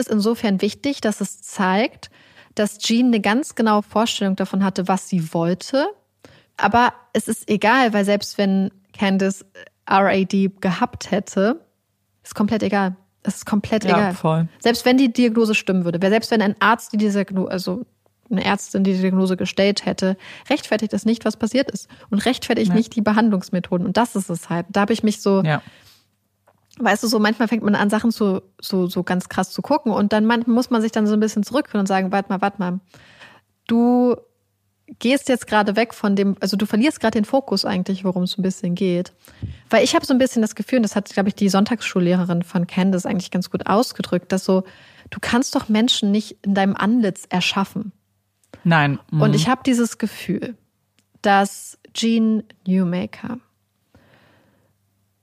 insofern wichtig, dass es zeigt, dass Jean eine ganz genaue Vorstellung davon hatte, was sie wollte. Aber es ist egal, weil selbst wenn Candace RAD gehabt hätte, ist komplett egal. Es ist komplett egal. Voll. Selbst wenn die Diagnose stimmen würde, selbst wenn ein Arzt eine Ärztin die Diagnose gestellt hätte, rechtfertigt es nicht, was passiert ist. Und rechtfertigt nicht die Behandlungsmethoden. Und das ist es halt. Da habe ich mich so, weißt du, so manchmal fängt man an, Sachen so ganz krass zu gucken. Und dann muss man sich dann so ein bisschen zurückführen und sagen, warte mal. Du gehst jetzt gerade weg von dem, also du verlierst gerade den Fokus eigentlich, worum es so ein bisschen geht. Weil ich habe so ein bisschen das Gefühl, und das hat, glaube ich, die Sonntagsschullehrerin von Candace eigentlich ganz gut ausgedrückt, dass so, du kannst doch Menschen nicht in deinem Antlitz erschaffen. Nein. Und ich habe dieses Gefühl, dass Jean Newmaker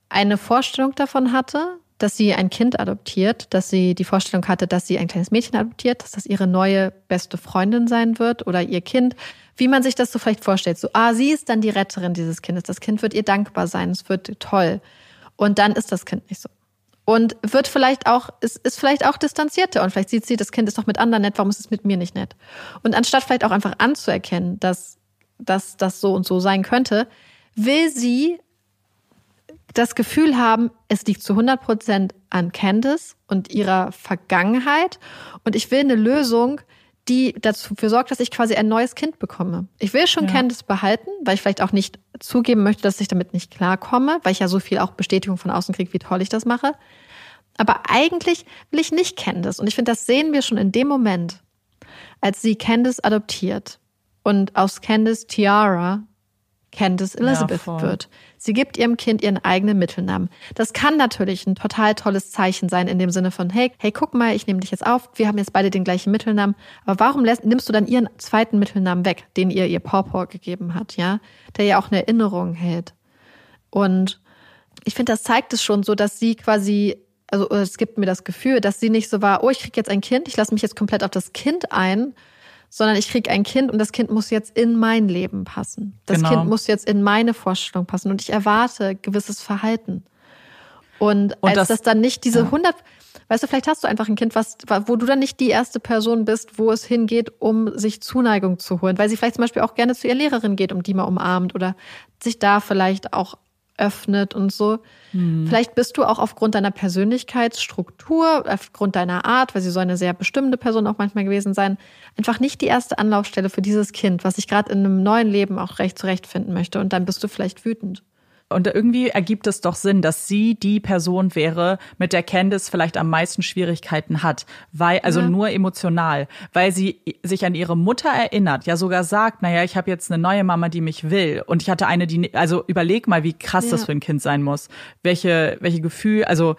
eine Vorstellung davon hatte, dass sie ein Kind adoptiert, dass sie die Vorstellung hatte, dass sie ein kleines Mädchen adoptiert, dass das ihre neue beste Freundin sein wird oder ihr Kind. Wie man sich das so vielleicht vorstellt. So, sie ist dann die Retterin dieses Kindes. Das Kind wird ihr dankbar sein. Es wird toll. Und dann ist das Kind nicht so. Und wird vielleicht auch, ist vielleicht auch distanzierter. Und vielleicht sieht sie, das Kind ist doch mit anderen nett. Warum ist es mit mir nicht nett? Und anstatt vielleicht auch einfach anzuerkennen, dass das so und so sein könnte, will sie das Gefühl haben, es liegt zu 100% an Candace und ihrer Vergangenheit. Und ich will eine Lösung, die dafür sorgt, dass ich quasi ein neues Kind bekomme. Ich will schon Candace behalten, weil ich vielleicht auch nicht zugeben möchte, dass ich damit nicht klarkomme, weil ich ja so viel auch Bestätigung von außen kriege, wie toll ich das mache. Aber eigentlich will ich nicht Candace. Und ich finde, das sehen wir schon in dem Moment, als sie Candace adoptiert und aus Candace Tiara Candace Elizabeth wird. Sie gibt ihrem Kind ihren eigenen Mittelnamen. Das kann natürlich ein total tolles Zeichen sein, in dem Sinne von, hey, guck mal, ich nehme dich jetzt auf, wir haben jetzt beide den gleichen Mittelnamen. Aber warum nimmst du dann ihren zweiten Mittelnamen weg, den ihr Pawpaw gegeben hat, ja? Der ja auch eine Erinnerung hält. Und ich finde, das zeigt es schon so, dass sie quasi, also es gibt mir das Gefühl, dass sie nicht so war, ich kriege jetzt ein Kind, ich lasse mich jetzt komplett auf das Kind ein, sondern ich kriege ein Kind und das Kind muss jetzt in mein Leben passen. Kind muss jetzt in meine Vorstellung passen und ich erwarte gewisses Verhalten. Und als das dann nicht diese 100... Weißt du, vielleicht hast du einfach ein Kind, wo du dann nicht die erste Person bist, wo es hingeht, um sich Zuneigung zu holen. Weil sie vielleicht zum Beispiel auch gerne zu ihrer Lehrerin geht, um die mal umarmt oder sich da vielleicht auch öffnet und so. Hm. Vielleicht bist du auch aufgrund deiner Persönlichkeitsstruktur, aufgrund deiner Art, weil sie so eine sehr bestimmende Person auch manchmal gewesen sein, einfach nicht die erste Anlaufstelle für dieses Kind, was sich gerade in einem neuen Leben auch recht zurechtfinden möchte. Und dann bist du vielleicht wütend. Und irgendwie ergibt es doch Sinn, dass sie die Person wäre, mit der Candace vielleicht am meisten Schwierigkeiten hat, nur emotional, weil sie sich an ihre Mutter erinnert, ja sogar sagt, ich habe jetzt eine neue Mama, die mich will und ich hatte eine, die, also überleg mal, wie krass das für ein Kind sein muss, welche Gefühle, also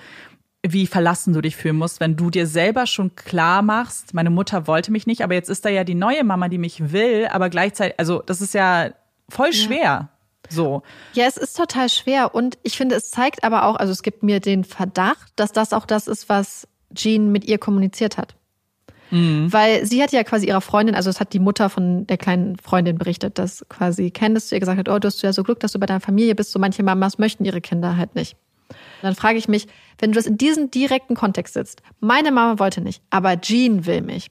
wie verlassen du dich fühlen musst, wenn du dir selber schon klar machst, meine Mutter wollte mich nicht, aber jetzt ist da ja die neue Mama, die mich will, aber gleichzeitig, also das ist ja voll schwer. So. Ja, es ist total schwer und ich finde, es zeigt aber auch, also es gibt mir den Verdacht, dass das auch das ist, was Jean mit ihr kommuniziert hat. Mhm. Weil sie hat ja quasi ihrer Freundin, also es hat die Mutter von der kleinen Freundin berichtet, dass quasi Candace zu ihr gesagt hat, du hast ja so Glück, dass du bei deiner Familie bist, so manche Mamas möchten ihre Kinder halt nicht. Und dann frage ich mich, wenn du das in diesen direkten Kontext setzt, meine Mama wollte nicht, aber Jean will mich,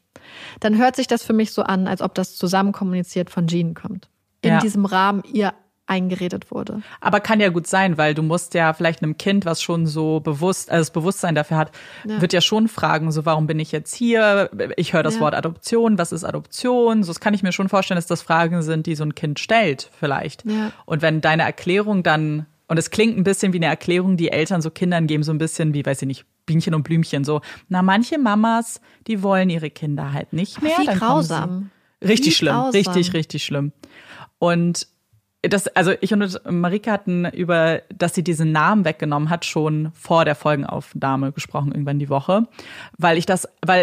dann hört sich das für mich so an, als ob das zusammen kommuniziert von Jean kommt. In diesem Rahmen ihr eingeredet wurde. Aber kann ja gut sein, weil du musst ja vielleicht einem Kind, was schon so das Bewusstsein dafür hat, wird ja schon fragen, so warum bin ich jetzt hier? Ich höre das Wort Adoption, was ist Adoption? So, das kann ich mir schon vorstellen, dass das Fragen sind, die so ein Kind stellt vielleicht. Ja. Und wenn deine Erklärung dann, und es klingt ein bisschen wie eine Erklärung, die Eltern so Kindern geben, so ein bisschen wie, weiß ich nicht, Bienchen und Blümchen, so, manche Mamas, die wollen ihre Kinder halt nicht mehr. Wie grausam. Richtig schlimm. Und ich und Marika hatten über, dass sie diesen Namen weggenommen hat, schon vor der Folgenaufnahme gesprochen, irgendwann die Woche. Weil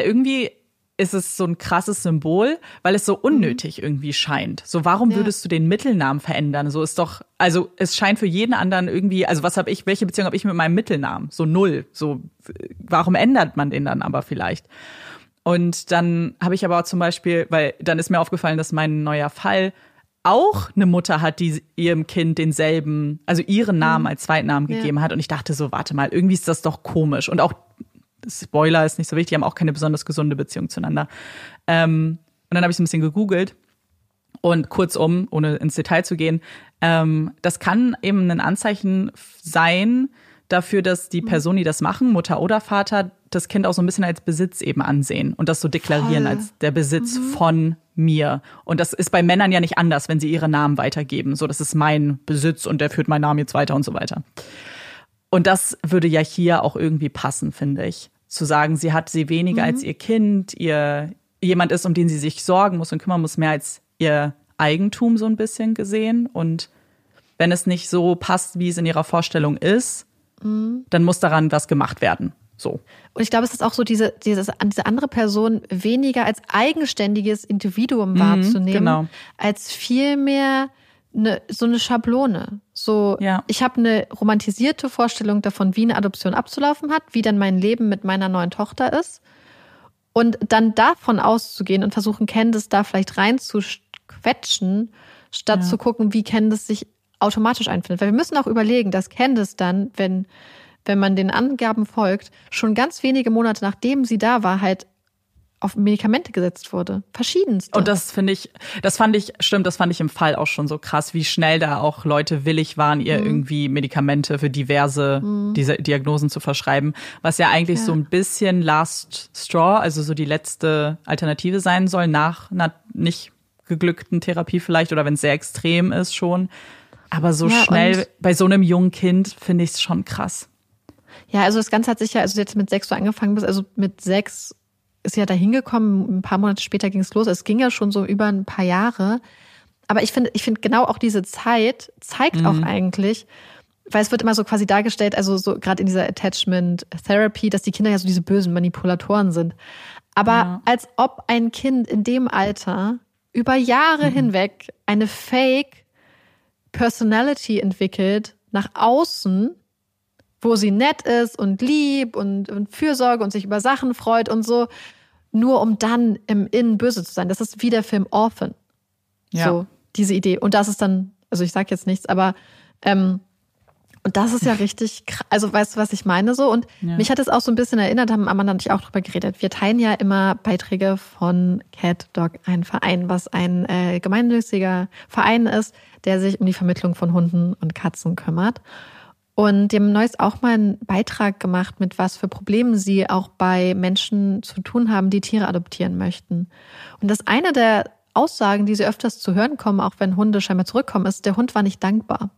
irgendwie ist es so ein krasses Symbol, weil es so unnötig irgendwie scheint. So, warum würdest du den Mittelnamen verändern? So ist doch, also es scheint für jeden anderen irgendwie, also welche Beziehung habe ich mit meinem Mittelnamen? So null. So, warum ändert man den dann aber vielleicht? Und dann habe ich aber auch zum Beispiel, weil dann ist mir aufgefallen, dass mein neuer Fall auch eine Mutter hat, die ihrem Kind denselben, also ihren Namen als Zweitnamen gegeben hat. Und ich dachte so, warte mal, irgendwie ist das doch komisch. Und auch, Spoiler ist nicht so wichtig, die haben auch keine besonders gesunde Beziehung zueinander. Und dann habe ich so ein bisschen gegoogelt. Und kurzum, ohne ins Detail zu gehen, das kann eben ein Anzeichen sein dafür, dass die Person, die das machen, Mutter oder Vater, das Kind auch so ein bisschen als Besitz eben ansehen und das so deklarieren als der Besitz von mir. Und das ist bei Männern ja nicht anders, wenn sie ihre Namen weitergeben. So, das ist mein Besitz und der führt meinen Namen jetzt weiter und so weiter. Und das würde ja hier auch irgendwie passen, finde ich. Zu sagen, sie hat sie weniger als ihr Kind, ihr jemand ist, um den sie sich sorgen muss und kümmern muss, mehr als ihr Eigentum so ein bisschen gesehen. Und wenn es nicht so passt, wie es in ihrer Vorstellung ist, dann muss daran was gemacht werden. So. Und ich glaube, es ist auch so, diese andere Person weniger als eigenständiges Individuum wahrzunehmen, als vielmehr so eine Schablone. So, ja. Ich habe eine romantisierte Vorstellung davon, wie eine Adoption abzulaufen hat, wie dann mein Leben mit meiner neuen Tochter ist. Und dann davon auszugehen und versuchen, Candace da vielleicht reinzuquetschen, statt zu gucken, wie Candace sich automatisch einfindet. Weil wir müssen auch überlegen, dass Candace dann, wenn man den Angaben folgt, schon ganz wenige Monate nachdem sie da war, halt auf Medikamente gesetzt wurde. Verschiedenste. Und das fand ich im Fall auch schon so krass, wie schnell da auch Leute willig waren, ihr irgendwie Medikamente für diverse diese Diagnosen zu verschreiben, was ja eigentlich so ein bisschen Last Straw, also so die letzte Alternative sein soll, nach einer nicht geglückten Therapie vielleicht, oder wenn es sehr extrem ist schon. Aber so schnell bei so einem jungen Kind finde ich es schon krass. Ja, also das Ganze hat sich ja, also jetzt mit 6 so angefangen bist, also mit 6 ist ja da hingekommen, ein paar Monate später ging es los. Es ging ja schon so über ein paar Jahre. Aber ich finde genau auch diese Zeit zeigt auch eigentlich, weil es wird immer so quasi dargestellt, also so gerade in dieser Attachment Therapy, dass die Kinder ja so diese bösen Manipulatoren sind. Aber als ob ein Kind in dem Alter über Jahre hinweg eine Fake Personality entwickelt nach außen, wo sie nett ist und lieb und Fürsorge und sich über Sachen freut und so, nur um dann im Innen böse zu sein. Das ist wie der Film Orphan. Ja. So, diese Idee. Und das ist dann, also ich sag jetzt nichts, aber und das ist ja richtig krass. Also weißt du, was ich meine so? Und mich hat es auch so ein bisschen erinnert, haben Amanda und ich auch drüber geredet. Wir teilen ja immer Beiträge von Cat Dog, ein Verein, was ein gemeinnütziger Verein ist, der sich um die Vermittlung von Hunden und Katzen kümmert. Und die haben neulich auch mal einen Beitrag gemacht, mit was für Problemen sie auch bei Menschen zu tun haben, die Tiere adoptieren möchten. Und das eine der Aussagen, die sie öfters zu hören kommen, auch wenn Hunde scheinbar zurückkommen, ist, der Hund war nicht dankbar.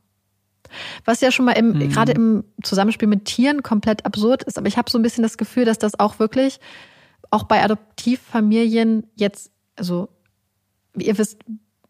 Was ja schon mal gerade im Zusammenspiel mit Tieren komplett absurd ist. Aber ich habe so ein bisschen das Gefühl, dass das auch wirklich auch bei Adoptivfamilien jetzt, also ihr wisst,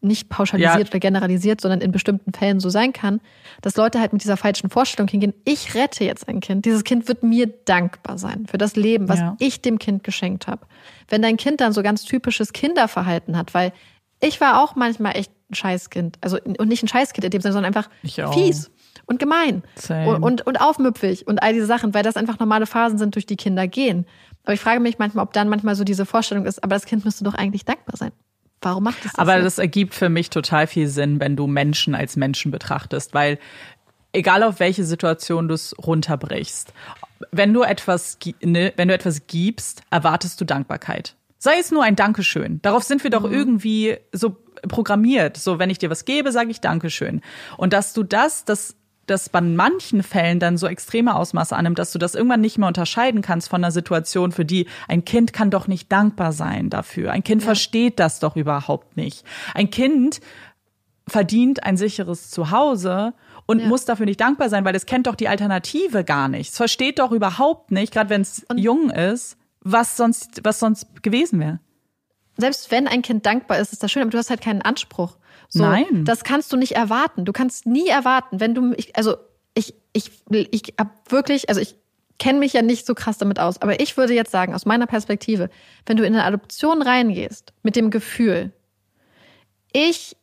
nicht pauschalisiert oder generalisiert, sondern in bestimmten Fällen so sein kann, dass Leute halt mit dieser falschen Vorstellung hingehen, ich rette jetzt ein Kind, dieses Kind wird mir dankbar sein für das Leben, was ich dem Kind geschenkt habe. Wenn dein Kind dann so ganz typisches Kinderverhalten hat, weil ich war auch manchmal echt ein Scheißkind, also und nicht ein Scheißkind in dem Sinne, sondern einfach fies und gemein und aufmüpfig und all diese Sachen, weil das einfach normale Phasen sind, durch die Kinder gehen. Aber ich frage mich manchmal, ob dann manchmal so diese Vorstellung ist, aber das Kind müsste doch eigentlich dankbar sein. Warum macht das? Aber das ergibt für mich total viel Sinn, wenn du Menschen als Menschen betrachtest, weil egal auf welche Situation du es runterbrichst, wenn du etwas gibst, erwartest du Dankbarkeit. Sei es nur ein Dankeschön. Darauf sind wir doch irgendwie so programmiert. So, wenn ich dir was gebe, sage ich Dankeschön. Und dass du das bei manchen Fällen dann so extreme Ausmaße annimmt, dass du das irgendwann nicht mehr unterscheiden kannst von einer Situation, für die ein Kind kann doch nicht dankbar sein dafür. Ein Kind versteht das doch überhaupt nicht. Ein Kind verdient ein sicheres Zuhause und muss dafür nicht dankbar sein, weil es kennt doch die Alternative gar nicht. Es versteht doch überhaupt nicht, gerade wenn es jung ist, was sonst gewesen wäre. Selbst wenn ein Kind dankbar ist, ist das schön, aber du hast halt keinen Anspruch. So, nein. Das kannst du nicht erwarten. Du kannst nie erwarten, wenn du mich, also ich hab wirklich, also ich kenne mich ja nicht so krass damit aus, aber ich würde jetzt sagen, aus meiner Perspektive, wenn du in eine Adoption reingehst, mit dem Gefühl, ich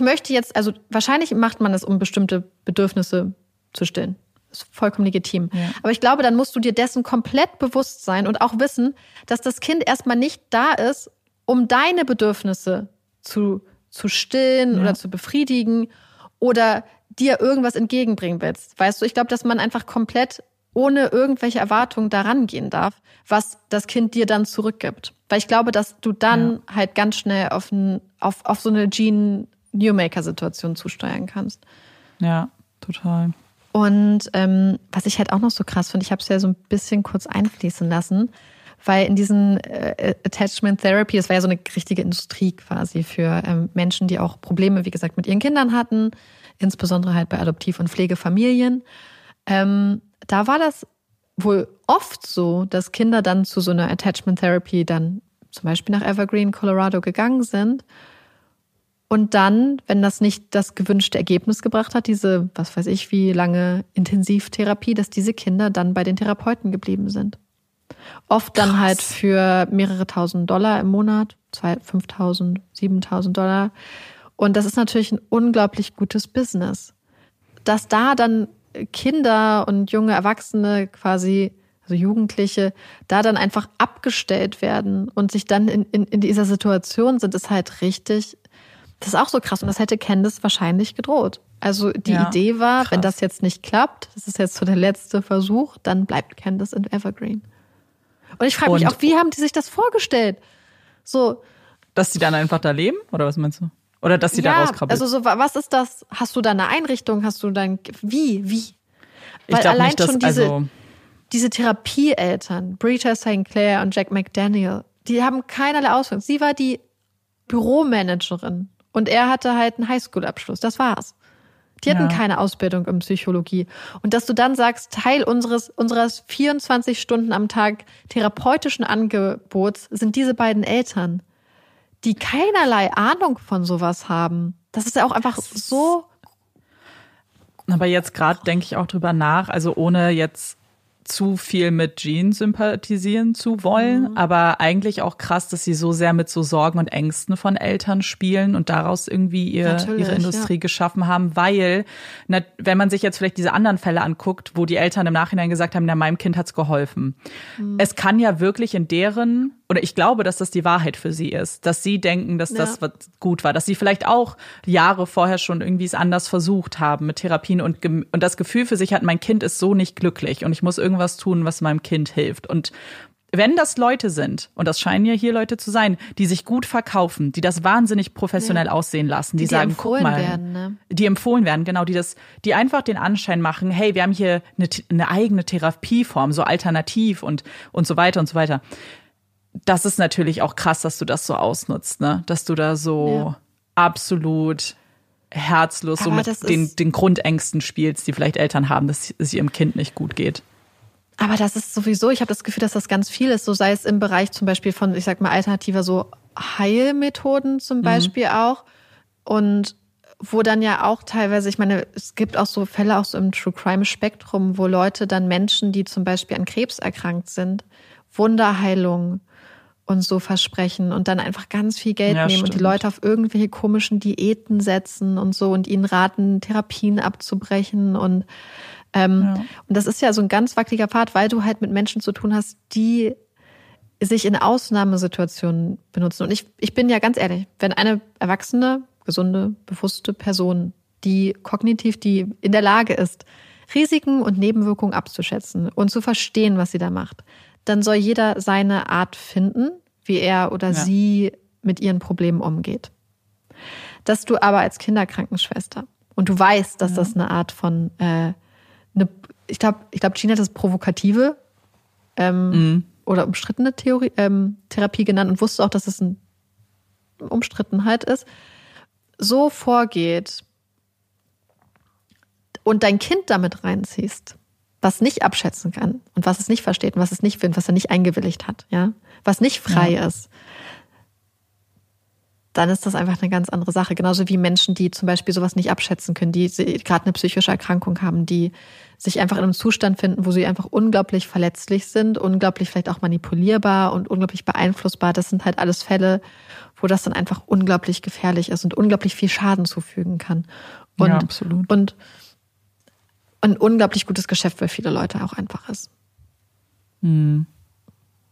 möchte jetzt, also wahrscheinlich macht man das, um bestimmte Bedürfnisse zu stillen. Ist vollkommen legitim. Ja. Aber ich glaube, dann musst du dir dessen komplett bewusst sein und auch wissen, dass das Kind erstmal nicht da ist, um deine Bedürfnisse zu stillen oder zu befriedigen oder dir irgendwas entgegenbringen willst. Weißt du, ich glaube, dass man einfach komplett ohne irgendwelche Erwartungen da rangehen darf, was das Kind dir dann zurückgibt. Weil ich glaube, dass du dann halt ganz schnell auf so eine Jean Newmaker-Situation zusteuern kannst. Ja, total. Und was ich halt auch noch so krass finde, ich habe es ja so ein bisschen kurz einfließen lassen, weil in diesen Attachment Therapy, das war ja so eine richtige Industrie quasi für Menschen, die auch Probleme, wie gesagt, mit ihren Kindern hatten, insbesondere halt bei Adoptiv- und Pflegefamilien. Da war das wohl oft so, dass Kinder dann zu so einer Attachment Therapy dann zum Beispiel nach Evergreen, Colorado gegangen sind und dann, wenn das nicht das gewünschte Ergebnis gebracht hat, diese, was weiß ich, wie lange Intensivtherapie, dass diese Kinder dann bei den Therapeuten geblieben sind. Oft dann halt für mehrere tausend Dollar im Monat, 5.000, $7.000. Und das ist natürlich ein unglaublich gutes Business. Dass da dann Kinder und junge Erwachsene quasi, also Jugendliche, da dann einfach abgestellt werden und sich dann in dieser Situation sind, ist halt richtig, das ist auch so krass. Und das hätte Candace wahrscheinlich gedroht. Also die Idee war, krass, wenn das jetzt nicht klappt, das ist jetzt so der letzte Versuch, dann bleibt Candace in Evergreen. Und ich frage mich auch, wie haben die sich das vorgestellt? So, dass die dann einfach da leben? Oder was meinst du? Oder dass die da rauskrabbeln? Also so, was ist das? Hast du da eine Einrichtung? Hast du dann wie? Weil ich glaub allein nicht, dass, schon diese Therapieeltern, Brita St. Clair und Jack McDaniel, die haben keinerlei Ausbildung. Sie war die Büromanagerin und er hatte halt einen Highschool-Abschluss. Das war's. Die hatten keine Ausbildung in Psychologie. Und dass du dann sagst, Teil unseres 24 Stunden am Tag therapeutischen Angebots sind diese beiden Eltern, die keinerlei Ahnung von sowas haben. Das ist ja auch einfach so. Aber jetzt gerade denke ich auch drüber nach, also ohne jetzt zu viel mit Jean sympathisieren zu wollen, aber eigentlich auch krass, dass sie so sehr mit so Sorgen und Ängsten von Eltern spielen und daraus irgendwie ihre Industrie geschaffen haben, weil, wenn man sich jetzt vielleicht diese anderen Fälle anguckt, wo die Eltern im Nachhinein gesagt haben, meinem Kind hat's geholfen. Es kann ja wirklich in deren, oder ich glaube, dass das die Wahrheit für sie ist, dass sie denken, dass das gut war, dass sie vielleicht auch Jahre vorher schon irgendwie es anders versucht haben mit Therapien und das Gefühl für sich hat, mein Kind ist so nicht glücklich und ich muss irgendwas tun, was meinem Kind hilft. Und wenn das Leute sind, und das scheinen ja hier Leute zu sein, die sich gut verkaufen, die das wahnsinnig professionell aussehen lassen, die sagen, guck mal, werden, ne? Die empfohlen werden, genau, die einfach den Anschein machen, hey, wir haben hier eine eigene Therapieform, so alternativ und so weiter und so weiter. Das ist natürlich auch krass, dass du das so ausnutzt, ne? Dass du da so absolut herzlos so mit den Grundängsten spielst, die vielleicht Eltern haben, dass es ihrem Kind nicht gut geht. Aber das ist sowieso, ich habe das Gefühl, dass das ganz viel ist, so sei es im Bereich zum Beispiel von, ich sag mal, alternativer so Heilmethoden zum Beispiel auch. Und wo dann ja auch teilweise, ich meine, es gibt auch so Fälle auch so im True-Crime-Spektrum, wo Leute dann Menschen, die zum Beispiel an Krebs erkrankt sind, Wunderheilung und so versprechen und dann einfach ganz viel Geld nehmen und die Leute auf irgendwelche komischen Diäten setzen und so und ihnen raten, Therapien abzubrechen und und das ist ja so ein ganz wackeliger Part, weil du halt mit Menschen zu tun hast, die sich in Ausnahmesituationen benutzen. Und ich bin ja ganz ehrlich, wenn eine erwachsene, gesunde, bewusste Person, die kognitiv, die in der Lage ist, Risiken und Nebenwirkungen abzuschätzen und zu verstehen, was sie da macht, dann soll jeder seine Art finden, wie er oder sie mit ihren Problemen umgeht. Dass du aber als Kinderkrankenschwester und du weißt, dass das eine Art von ich glaube, Jean hat das provokative oder umstrittene Therapie genannt und wusste auch, dass es eine Umstrittenheit ist, so vorgeht und dein Kind damit reinziehst, was nicht abschätzen kann und was es nicht versteht und was es nicht findet, was er nicht eingewilligt hat, was nicht frei ist, dann ist das einfach eine ganz andere Sache. Genauso wie Menschen, die zum Beispiel sowas nicht abschätzen können, die gerade eine psychische Erkrankung haben, die sich einfach in einem Zustand finden, wo sie einfach unglaublich verletzlich sind, unglaublich vielleicht auch manipulierbar und unglaublich beeinflussbar. Das sind halt alles Fälle, wo das dann einfach unglaublich gefährlich ist und unglaublich viel Schaden zufügen kann. Und, ja, absolut. Und ein unglaublich gutes Geschäft für viele Leute auch einfach ist. Hm.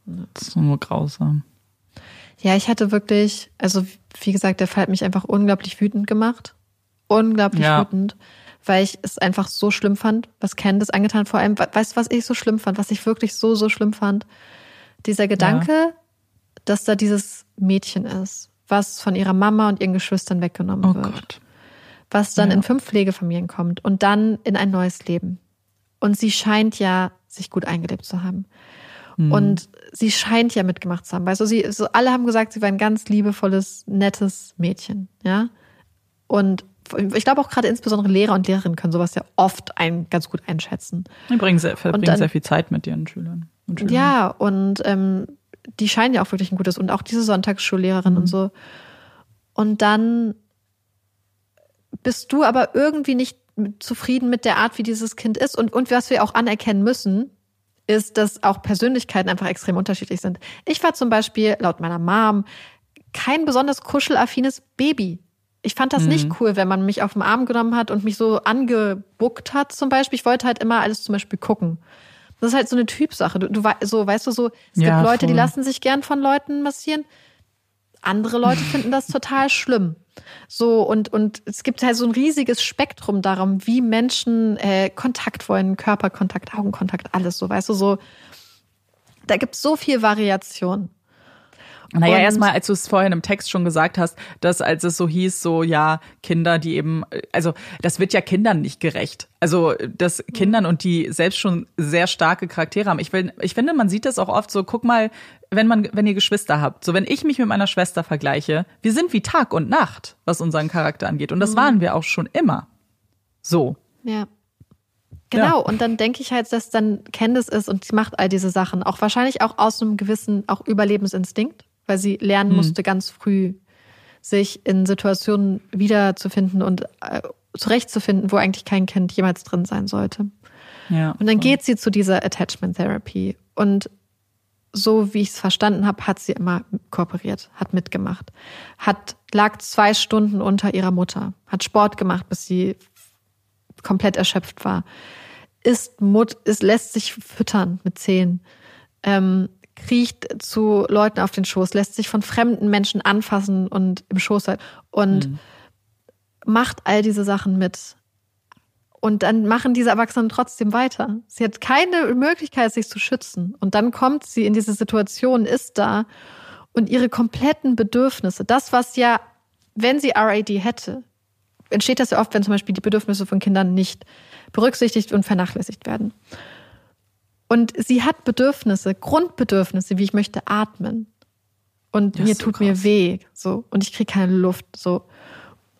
Das ist nur grausam. Ja, ich hatte wirklich, also wie gesagt, der Fall hat mich einfach unglaublich wütend gemacht. Unglaublich wütend, weil ich es einfach so schlimm fand, was Candace angetan hat. Vor allem, weißt du, was ich so schlimm fand, was ich wirklich so, so schlimm fand? Dieser Gedanke, dass da dieses Mädchen ist, was von ihrer Mama und ihren Geschwistern weggenommen wird. Gott. Was dann in 5 Pflegefamilien kommt und dann in ein neues Leben. Und sie scheint ja sich gut eingelebt zu haben. Und sie scheint ja mitgemacht zu haben. Also alle haben gesagt, sie war ein ganz liebevolles, nettes Mädchen, ja. Und ich glaube auch gerade insbesondere Lehrer und Lehrerinnen können sowas ja oft ganz gut einschätzen. Die verbringen sehr viel Zeit mit ihren Schülern und Schülern. Ja, und die scheinen ja auch wirklich ein gutes und auch diese Sonntagsschullehrerin und so. Und dann bist du aber irgendwie nicht zufrieden mit der Art, wie dieses Kind ist und was wir auch anerkennen müssen, ist, dass auch Persönlichkeiten einfach extrem unterschiedlich sind. Ich war zum Beispiel, laut meiner Mom, kein besonders kuschelaffines Baby. Ich fand das nicht cool, wenn man mich auf den Arm genommen hat und mich so angebuckt hat zum Beispiel. Ich wollte halt immer alles zum Beispiel gucken. Das ist halt so eine Typsache. Es gibt Leute, die lassen sich gern von Leuten massieren. Andere Leute finden das total schlimm. So, und es gibt halt so ein riesiges Spektrum darum, wie Menschen Kontakt wollen, Körperkontakt, Augenkontakt, alles so, weißt du, so. Da gibt es so viel Variation. Naja, erstmal, als du es vorhin im Text schon gesagt hast, dass als es so hieß, so ja, Kinder, die eben, also das wird ja Kindern nicht gerecht. Also dass Kindern und die selbst schon sehr starke Charaktere haben. Ich finde, man sieht das auch oft so, guck mal, wenn ihr Geschwister habt, so wenn ich mich mit meiner Schwester vergleiche, wir sind wie Tag und Nacht, was unseren Charakter angeht. Und das waren wir auch schon immer. So. Ja. Genau, ja. Und dann denke ich halt, dass dann Candace ist und sie macht all diese Sachen. Auch wahrscheinlich auch aus einem gewissen auch Überlebensinstinkt, weil sie lernen musste, ganz früh sich in Situationen wiederzufinden und zurechtzufinden, wo eigentlich kein Kind jemals drin sein sollte. Ja, und dann geht sie zu dieser Attachment Therapy. Und so wie ich es verstanden habe, hat sie immer kooperiert, hat mitgemacht, lag 2 Stunden unter ihrer Mutter, hat Sport gemacht, bis sie komplett erschöpft war, lässt sich füttern mit 10, kriecht zu Leuten auf den Schoß, lässt sich von fremden Menschen anfassen und im Schoß halten und macht all diese Sachen mit. Und dann machen diese Erwachsenen trotzdem weiter. Sie hat keine Möglichkeit, sich zu schützen. Und dann kommt sie in diese Situation, ist da und ihre kompletten Bedürfnisse, das, was ja, wenn sie RAD hätte, entsteht das ja oft, wenn zum Beispiel die Bedürfnisse von Kindern nicht berücksichtigt und vernachlässigt werden. Und sie hat Bedürfnisse, Grundbedürfnisse, wie ich möchte atmen. Und das mir tut weh, so. Und ich kriege keine Luft, so.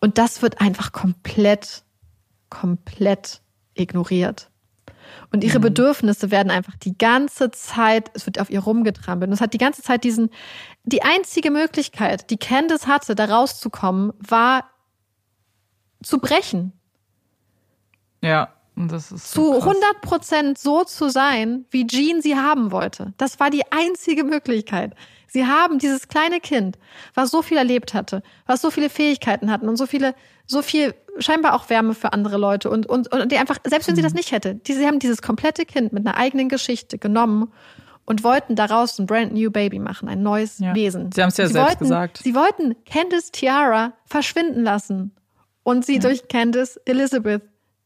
Und das wird einfach komplett ignoriert. Und ihre Bedürfnisse werden einfach die ganze Zeit, es wird auf ihr rumgetrampelt. Und es hat die ganze Zeit die einzige Möglichkeit, die Candace hatte, da rauszukommen, war zu brechen. Ja, und das ist so krass. 100% so zu sein, wie Jean sie haben wollte. Das war die einzige Möglichkeit. Sie haben dieses kleine Kind, was so viel erlebt hatte, was so viele Fähigkeiten hatten und so viel scheinbar auch Wärme für andere Leute und die einfach, selbst wenn sie das nicht hätte, sie haben dieses komplette Kind mit einer eigenen Geschichte genommen und wollten daraus ein brand new Baby machen, ein neues Wesen. Sie haben es ja gesagt. Sie wollten Candace Tiara verschwinden lassen. Und sie durch Candace Elizabeth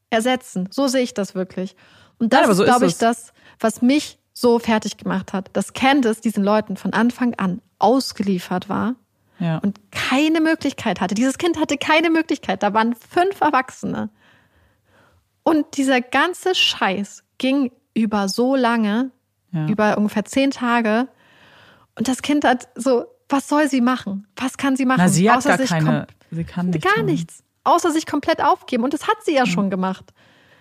ersetzen. So sehe ich das wirklich. Und das ist, glaube ich, das, was mich so fertig gemacht hat. Dass Candace diesen Leuten von Anfang an ausgeliefert war und keine Möglichkeit hatte. Dieses Kind hatte keine Möglichkeit. Da waren 5 Erwachsene. Und dieser ganze Scheiß ging über so lange, über ungefähr 10 Tage. Und das Kind hat so, was soll sie machen? Was kann sie machen? Na, sie hat außer gar keine, sie kann nichts. Gar nichts. Außer sich komplett aufgeben. Und das hat sie ja schon gemacht.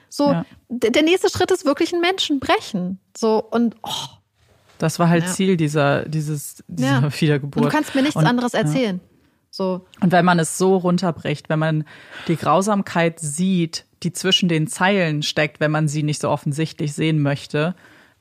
So, der nächste Schritt ist wirklich einen Menschen brechen. So, und das war halt Ziel dieser Wiedergeburt. Und du kannst mir nichts anderes erzählen. Ja. So. Und wenn man es so runterbricht, wenn man die Grausamkeit sieht, die zwischen den Zeilen steckt, wenn man sie nicht so offensichtlich sehen möchte,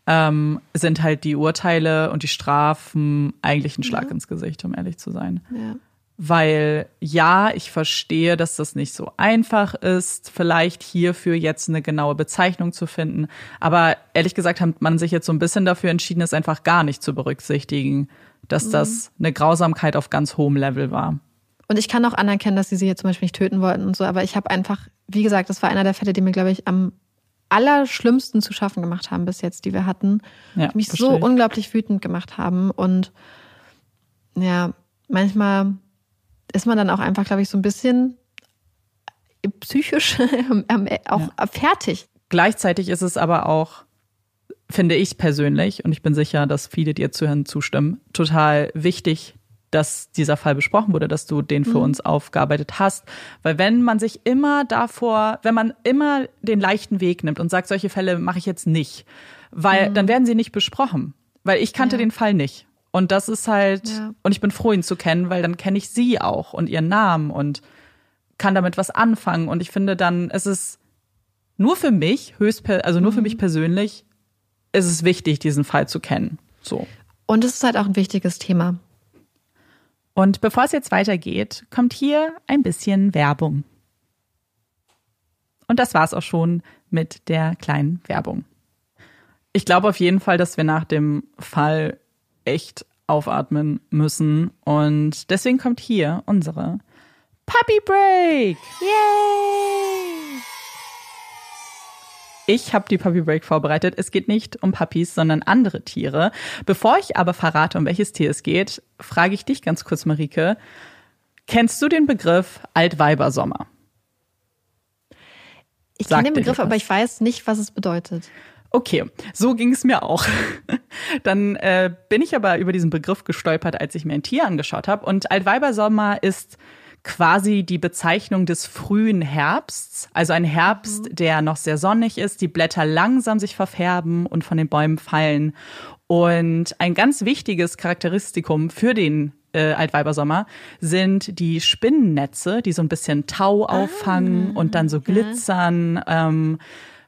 sind halt die Urteile und die Strafen eigentlich ein Schlag ins Gesicht, um ehrlich zu sein. Ja. Weil, ich verstehe, dass das nicht so einfach ist, vielleicht hierfür jetzt eine genaue Bezeichnung zu finden. Aber ehrlich gesagt hat man sich jetzt so ein bisschen dafür entschieden, es einfach gar nicht zu berücksichtigen, dass das eine Grausamkeit auf ganz hohem Level war. Und ich kann auch anerkennen, dass sie jetzt zum Beispiel nicht töten wollten und so. Aber ich habe einfach, wie gesagt, das war einer der Fälle, die mir, glaube ich, am allerschlimmsten zu schaffen gemacht haben bis jetzt, die wir hatten. Ja, die mich so unglaublich wütend gemacht haben. Und ja, manchmal ist man dann auch einfach, glaube ich, so ein bisschen psychisch auch fertig. Gleichzeitig ist es aber auch, finde ich persönlich, und ich bin sicher, dass viele dir zuhören zustimmen, total wichtig, dass dieser Fall besprochen wurde, dass du den für uns aufgearbeitet hast. Weil wenn man immer den leichten Weg nimmt und sagt, solche Fälle mache ich jetzt nicht, weil dann werden sie nicht besprochen. Weil ich kannte den Fall nicht. Und das ist halt, und ich bin froh, ihn zu kennen, weil dann kenne ich sie auch und ihren Namen und kann damit was anfangen. Und ich finde dann, es ist nur für mich, für mich persönlich, ist es wichtig, diesen Fall zu kennen. So. Und es ist halt auch ein wichtiges Thema. Und bevor es jetzt weitergeht, kommt hier ein bisschen Werbung. Und das war's auch schon mit der kleinen Werbung. Ich glaube auf jeden Fall, dass wir nach dem Fall echt aufatmen müssen. Und deswegen kommt hier unsere Puppy Break! Yay! Ich habe die Puppy Break vorbereitet. Es geht nicht um Puppies, sondern andere Tiere. Bevor ich aber verrate, um welches Tier es geht, frage ich dich ganz kurz, Marike. Kennst du den Begriff Altweibersommer? Ich kenne den Begriff, aber ich weiß nicht, was es bedeutet. Okay, so ging es mir auch. Dann bin ich aber über diesen Begriff gestolpert, als ich mir ein Tier angeschaut habe. Und Altweibersommer ist quasi die Bezeichnung des frühen Herbsts. Also ein Herbst, der noch sehr sonnig ist, die Blätter langsam sich verfärben und von den Bäumen fallen. Und ein ganz wichtiges Charakteristikum für den Altweibersommer sind die Spinnennetze, die so ein bisschen Tau auffangen und dann so glitzern,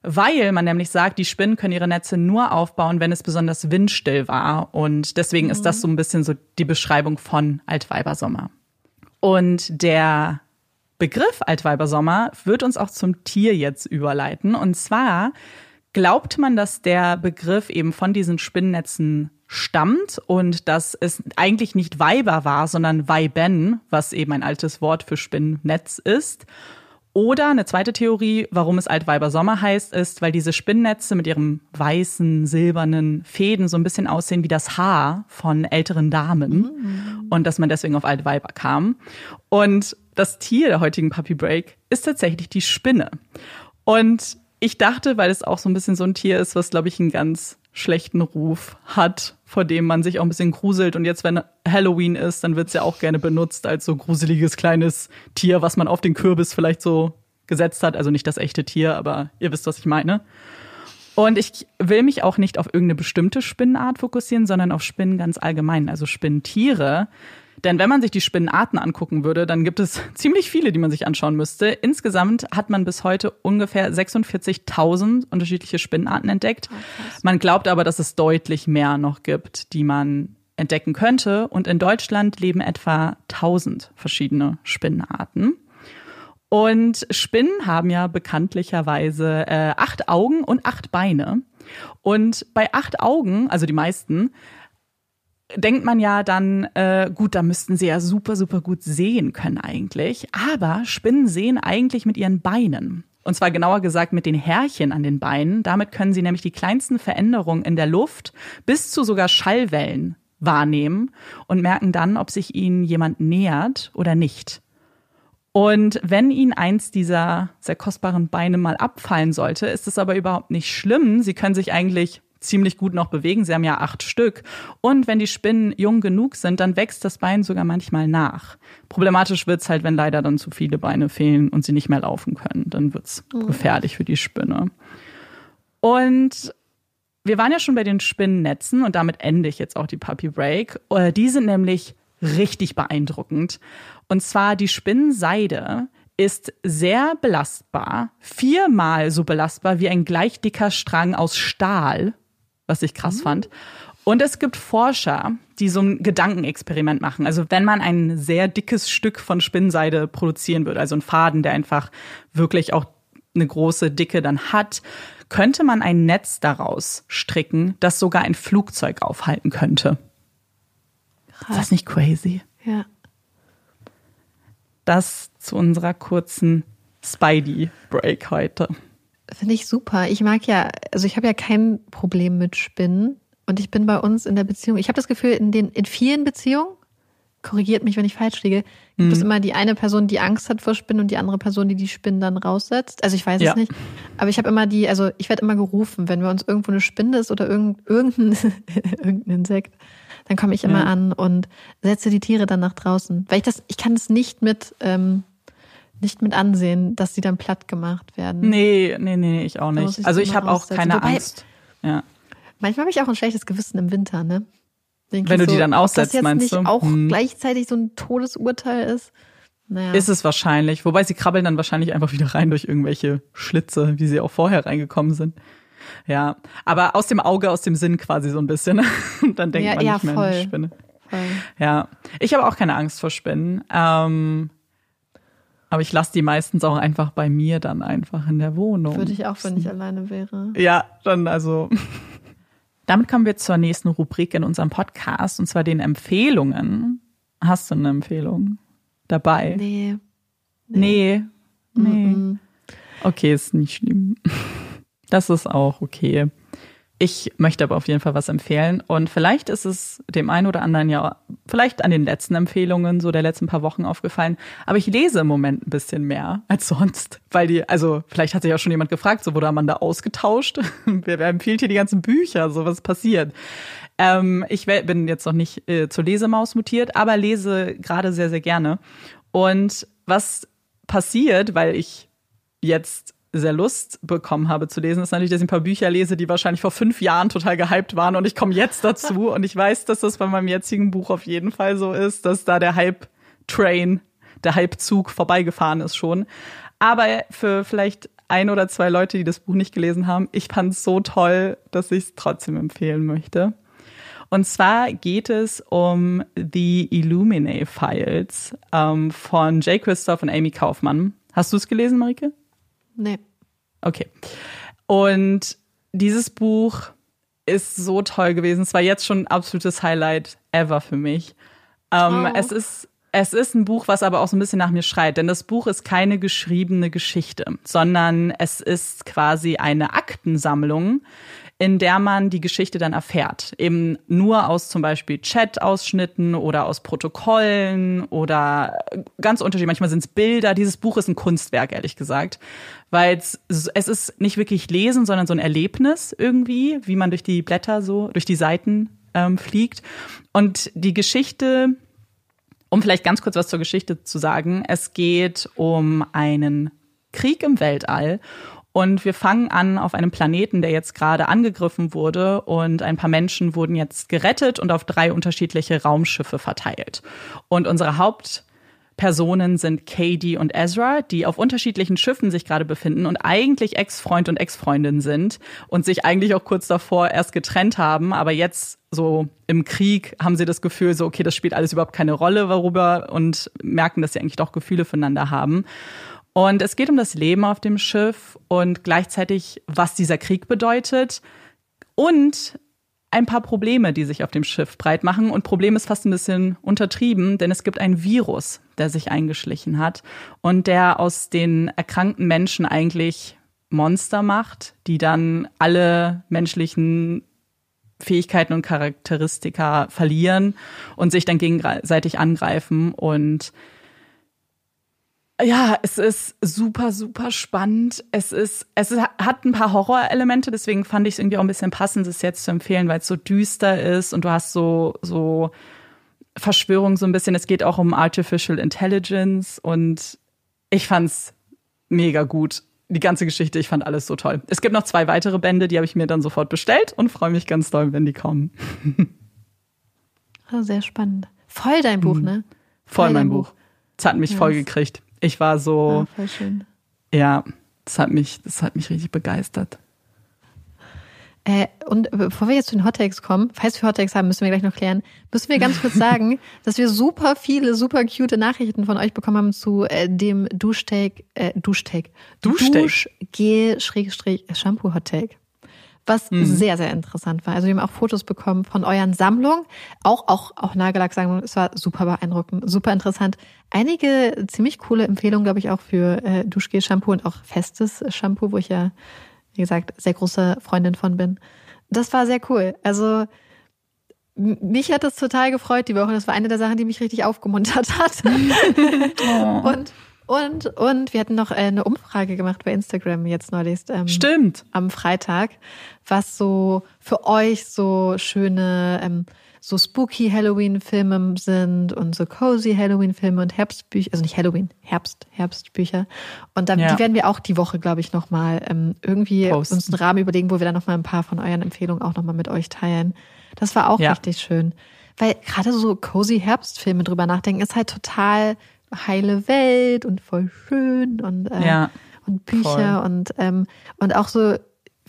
weil man nämlich sagt, die Spinnen können ihre Netze nur aufbauen, wenn es besonders windstill war. Und deswegen ist das so ein bisschen so die Beschreibung von Altweibersommer. Und der Begriff Altweibersommer wird uns auch zum Tier jetzt überleiten. Und zwar glaubt man, dass der Begriff eben von diesen Spinnennetzen stammt und dass es eigentlich nicht Weiber war, sondern Weiben, was eben ein altes Wort für Spinnennetz ist. Oder eine zweite Theorie, warum es Altweibersommer heißt, ist, weil diese Spinnnetze mit ihren weißen, silbernen Fäden so ein bisschen aussehen wie das Haar von älteren Damen und dass man deswegen auf Altweiber kam. Und das Tier der heutigen Puppy Break ist tatsächlich die Spinne. Und ich dachte, weil es auch so ein bisschen so ein Tier ist, was, glaube ich, einen ganz schlechten Ruf hat, vor dem man sich auch ein bisschen gruselt. Und jetzt, wenn Halloween ist, dann wird es ja auch gerne benutzt als so gruseliges kleines Tier, was man auf den Kürbis vielleicht so gesetzt hat. Also nicht das echte Tier, aber ihr wisst, was ich meine. Und ich will mich auch nicht auf irgendeine bestimmte Spinnenart fokussieren, sondern auf Spinnen ganz allgemein, also Spinnentiere. Denn wenn man sich die Spinnenarten angucken würde, dann gibt es ziemlich viele, die man sich anschauen müsste. Insgesamt hat man bis heute ungefähr 46.000 unterschiedliche Spinnenarten entdeckt. Man glaubt aber, dass es deutlich mehr noch gibt, die man entdecken könnte. Und in Deutschland leben etwa 1.000 verschiedene Spinnenarten. Und Spinnen haben ja bekanntlicherweise 8 Augen und 8 Beine. Und bei 8 Augen, also die meisten, denkt man ja dann, gut, da müssten sie ja super, super gut sehen können eigentlich. Aber Spinnen sehen eigentlich mit ihren Beinen. Und zwar genauer gesagt mit den Härchen an den Beinen. Damit können sie nämlich die kleinsten Veränderungen in der Luft bis zu sogar Schallwellen wahrnehmen und merken dann, ob sich ihnen jemand nähert oder nicht. Und wenn ihnen eins dieser sehr kostbaren Beine mal abfallen sollte, ist es aber überhaupt nicht schlimm. Sie können sich eigentlich ziemlich gut noch bewegen. Sie haben ja 8 Stück. Und wenn die Spinnen jung genug sind, dann wächst das Bein sogar manchmal nach. Problematisch wird's halt, wenn leider dann zu viele Beine fehlen und sie nicht mehr laufen können. Dann wird's gefährlich für die Spinne. Und wir waren ja schon bei den Spinnennetzen und damit ende ich jetzt auch die Puppy Break. Die sind nämlich richtig beeindruckend. Und zwar die Spinnenseide ist sehr belastbar, 4-mal so belastbar wie ein gleich dicker Strang aus Stahl, was ich krass fand. Und es gibt Forscher, die so ein Gedankenexperiment machen. Also wenn man ein sehr dickes Stück von Spinnenseide produzieren würde, also ein Faden, der einfach wirklich auch eine große Dicke dann hat, könnte man ein Netz daraus stricken, das sogar ein Flugzeug aufhalten könnte. Krass. Ist das nicht crazy? Ja. Das zu unserer kurzen Spidey-Break heute. Finde ich super. Ich mag ja, also ich habe ja kein Problem mit Spinnen und ich bin bei uns in der Beziehung, ich habe das Gefühl, in vielen Beziehungen, korrigiert mich, wenn ich falsch liege, gibt es immer die eine Person, die Angst hat vor Spinnen und die andere Person, die die Spinnen dann raussetzt. Also ich weiß es nicht, aber ich habe immer ich werde immer gerufen, wenn wir uns irgendwo eine Spinne ist oder irgendein Insekt. Dann komme ich immer an und setze die Tiere dann nach draußen. Weil ich kann es nicht mit ansehen, dass sie dann platt gemacht werden. Nee, ich auch nicht. Also ich habe auch keine Angst. Ja. Manchmal habe ich auch ein schlechtes Gewissen im Winter, ne? Wenn du die dann aussetzt, meinst du? Ob das jetzt nicht auch gleichzeitig so ein Todesurteil ist? Naja. Ist es wahrscheinlich. Wobei sie krabbeln dann wahrscheinlich einfach wieder rein durch irgendwelche Schlitze, wie sie auch vorher reingekommen sind. Ja, aber aus dem Auge, aus dem Sinn quasi so ein bisschen. Dann denkt man nicht mehr an die Spinne. Voll. Ja, ich habe auch keine Angst vor Spinnen. Aber ich lasse die meistens auch einfach bei mir dann einfach in der Wohnung. Würde ich auch, wenn ich alleine wäre. Ja, dann also. Damit kommen wir zur nächsten Rubrik in unserem Podcast, und zwar den Empfehlungen. Hast du eine Empfehlung dabei? Nee. Okay, ist nicht schlimm. Das ist auch okay. Ich möchte aber auf jeden Fall was empfehlen. Und vielleicht ist es dem einen oder anderen ja, vielleicht an den letzten Empfehlungen, so der letzten paar Wochen aufgefallen. Aber ich lese im Moment ein bisschen mehr als sonst. Weil vielleicht hat sich auch schon jemand gefragt, so wurde man da ausgetauscht? Wer empfiehlt hier die ganzen Bücher? So, was passiert? Ich bin jetzt noch nicht zur Lesemaus mutiert, aber lese gerade sehr, sehr gerne. Und was passiert, weil ich jetzt sehr Lust bekommen habe zu lesen, ist natürlich, dass ich ein paar Bücher lese, die wahrscheinlich vor 5 Jahren total gehypt waren, und ich komme jetzt dazu und ich weiß, dass das bei meinem jetzigen Buch auf jeden Fall so ist, dass da der Hype-Train, der Hype-Zug vorbeigefahren ist schon. Aber für vielleicht 1 oder 2 Leute, die das Buch nicht gelesen haben, ich fand es so toll, dass ich es trotzdem empfehlen möchte. Und zwar geht es um The Illuminae Files von Jay Kristoff und Amy Kaufman. Hast du es gelesen, Marike? Nee. Okay. Und dieses Buch ist so toll gewesen. Es war jetzt schon ein absolutes Highlight ever für mich. Es ist ein Buch, was aber auch so ein bisschen nach mir schreit. Denn das Buch ist keine geschriebene Geschichte, sondern es ist quasi eine Aktensammlung, in der man die Geschichte dann erfährt. Eben nur aus zum Beispiel Chat-Ausschnitten oder aus Protokollen oder ganz unterschiedlich. Manchmal sind es Bilder. Dieses Buch ist ein Kunstwerk, ehrlich gesagt. Weil es ist nicht wirklich Lesen, sondern so ein Erlebnis irgendwie, wie man durch die Blätter so, durch die Seiten fliegt. Und die Geschichte, um vielleicht ganz kurz was zur Geschichte zu sagen, es geht um einen Krieg im Weltall. Und wir fangen an auf einem Planeten, der jetzt gerade angegriffen wurde, und ein paar Menschen wurden jetzt gerettet und auf 3 unterschiedliche Raumschiffe verteilt. Und unsere Hauptpersonen sind Katie und Ezra, die auf unterschiedlichen Schiffen sich gerade befinden und eigentlich Ex-Freund und Ex-Freundin sind und sich eigentlich auch kurz davor erst getrennt haben, aber jetzt so im Krieg haben sie das Gefühl so, okay, das spielt alles überhaupt keine Rolle, worüber, und merken, dass sie eigentlich doch Gefühle füreinander haben. Und es geht um das Leben auf dem Schiff und gleichzeitig, was dieser Krieg bedeutet, und ein paar Probleme, die sich auf dem Schiff breit machen. Und Problem ist fast ein bisschen untertrieben, denn es gibt ein Virus, der sich eingeschlichen hat und der aus den erkrankten Menschen eigentlich Monster macht, die dann alle menschlichen Fähigkeiten und Charakteristika verlieren und sich dann gegenseitig angreifen. Und ja, es ist super, super spannend. Es hat ein paar Horrorelemente, deswegen fand ich es irgendwie auch ein bisschen passend, es jetzt zu empfehlen, weil es so düster ist und du hast so Verschwörung so ein bisschen. Es geht auch um Artificial Intelligence und ich fand's mega gut. Die ganze Geschichte, ich fand alles so toll. Es gibt noch 2 weitere Bände, die habe ich mir dann sofort bestellt und freue mich ganz doll, wenn die kommen. Oh, sehr spannend. Voll dein Buch, ne? Voll mein Buch. Es hat mich voll gekriegt. Ich war so, voll schön. Ja, das hat mich richtig begeistert. Und bevor wir jetzt zu den Hot-Takes kommen, falls wir Hot-Takes haben, müssen wir gleich noch klären, müssen wir ganz kurz sagen, dass wir super viele, super cute Nachrichten von euch bekommen haben zu dem Duschgel-Shampoo-Hot-Take. Was sehr, sehr interessant war. Also wir haben auch Fotos bekommen von euren Sammlungen, auch Nagellacksammlungen. Es war super beeindruckend, super interessant. Einige ziemlich coole Empfehlungen, glaube ich, auch für Duschgel-Shampoo und auch festes Shampoo, wo ich ja, wie gesagt, sehr große Freundin von bin. Das war sehr cool. Also mich hat das total gefreut, die Woche. Das war eine der Sachen, die mich richtig aufgemuntert hat. Oh. Und wir hatten noch eine Umfrage gemacht bei Instagram jetzt neulich. Stimmt. Am Freitag, was so für euch so schöne, so spooky Halloween-Filme sind und so cozy Halloween-Filme und Herbstbücher, also nicht Halloween, Herbstbücher. Und dann die werden wir auch die Woche, glaube ich, nochmal irgendwie posten. Uns einen Rahmen überlegen, wo wir dann nochmal ein paar von euren Empfehlungen auch nochmal mit euch teilen. Das war auch richtig schön. Weil gerade so cozy Herbstfilme drüber nachdenken, ist halt total heile Welt und voll schön und Bücher und auch so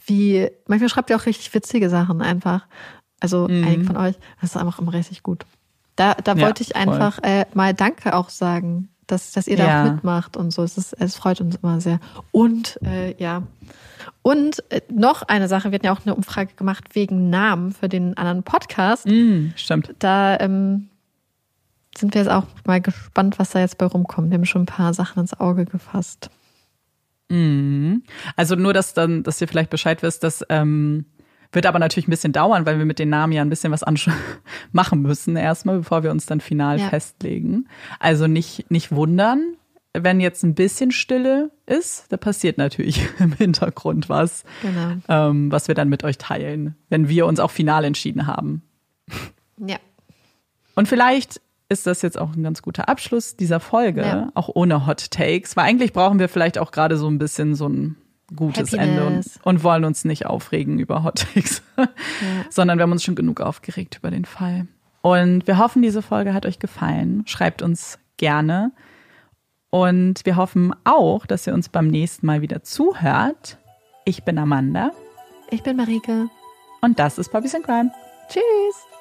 wie, manchmal schreibt ihr auch richtig witzige Sachen einfach. Also einigen von euch, das ist einfach immer richtig gut. Da wollte ich einfach mal Danke auch sagen, dass ihr da auch mitmacht und so. Es freut uns immer sehr. Und Und noch eine Sache, wir hatten ja auch eine Umfrage gemacht wegen Namen für den anderen Podcast. Stimmt. Da sind wir jetzt auch mal gespannt, was da jetzt bei rumkommt. Wir haben schon ein paar Sachen ins Auge gefasst. Also nur, dass ihr vielleicht Bescheid wisst, das wird aber natürlich ein bisschen dauern, weil wir mit den Namen ja ein bisschen was machen müssen erstmal, bevor wir uns dann final festlegen. Also nicht wundern, wenn jetzt ein bisschen Stille ist, da passiert natürlich im Hintergrund was, was wir dann mit euch teilen, wenn wir uns auch final entschieden haben. Ja. Und vielleicht ist das jetzt auch ein ganz guter Abschluss dieser Folge, auch ohne Hot Takes, weil eigentlich brauchen wir vielleicht auch gerade so ein bisschen so ein gutes Happiness. Ende und wollen uns nicht aufregen über Hot Takes, sondern wir haben uns schon genug aufgeregt über den Fall. Und wir hoffen, diese Folge hat euch gefallen. Schreibt uns gerne. Und wir hoffen auch, dass ihr uns beim nächsten Mal wieder zuhört. Ich bin Amanda. Ich bin Marike. Und das ist Puppies in Crime. Tschüss.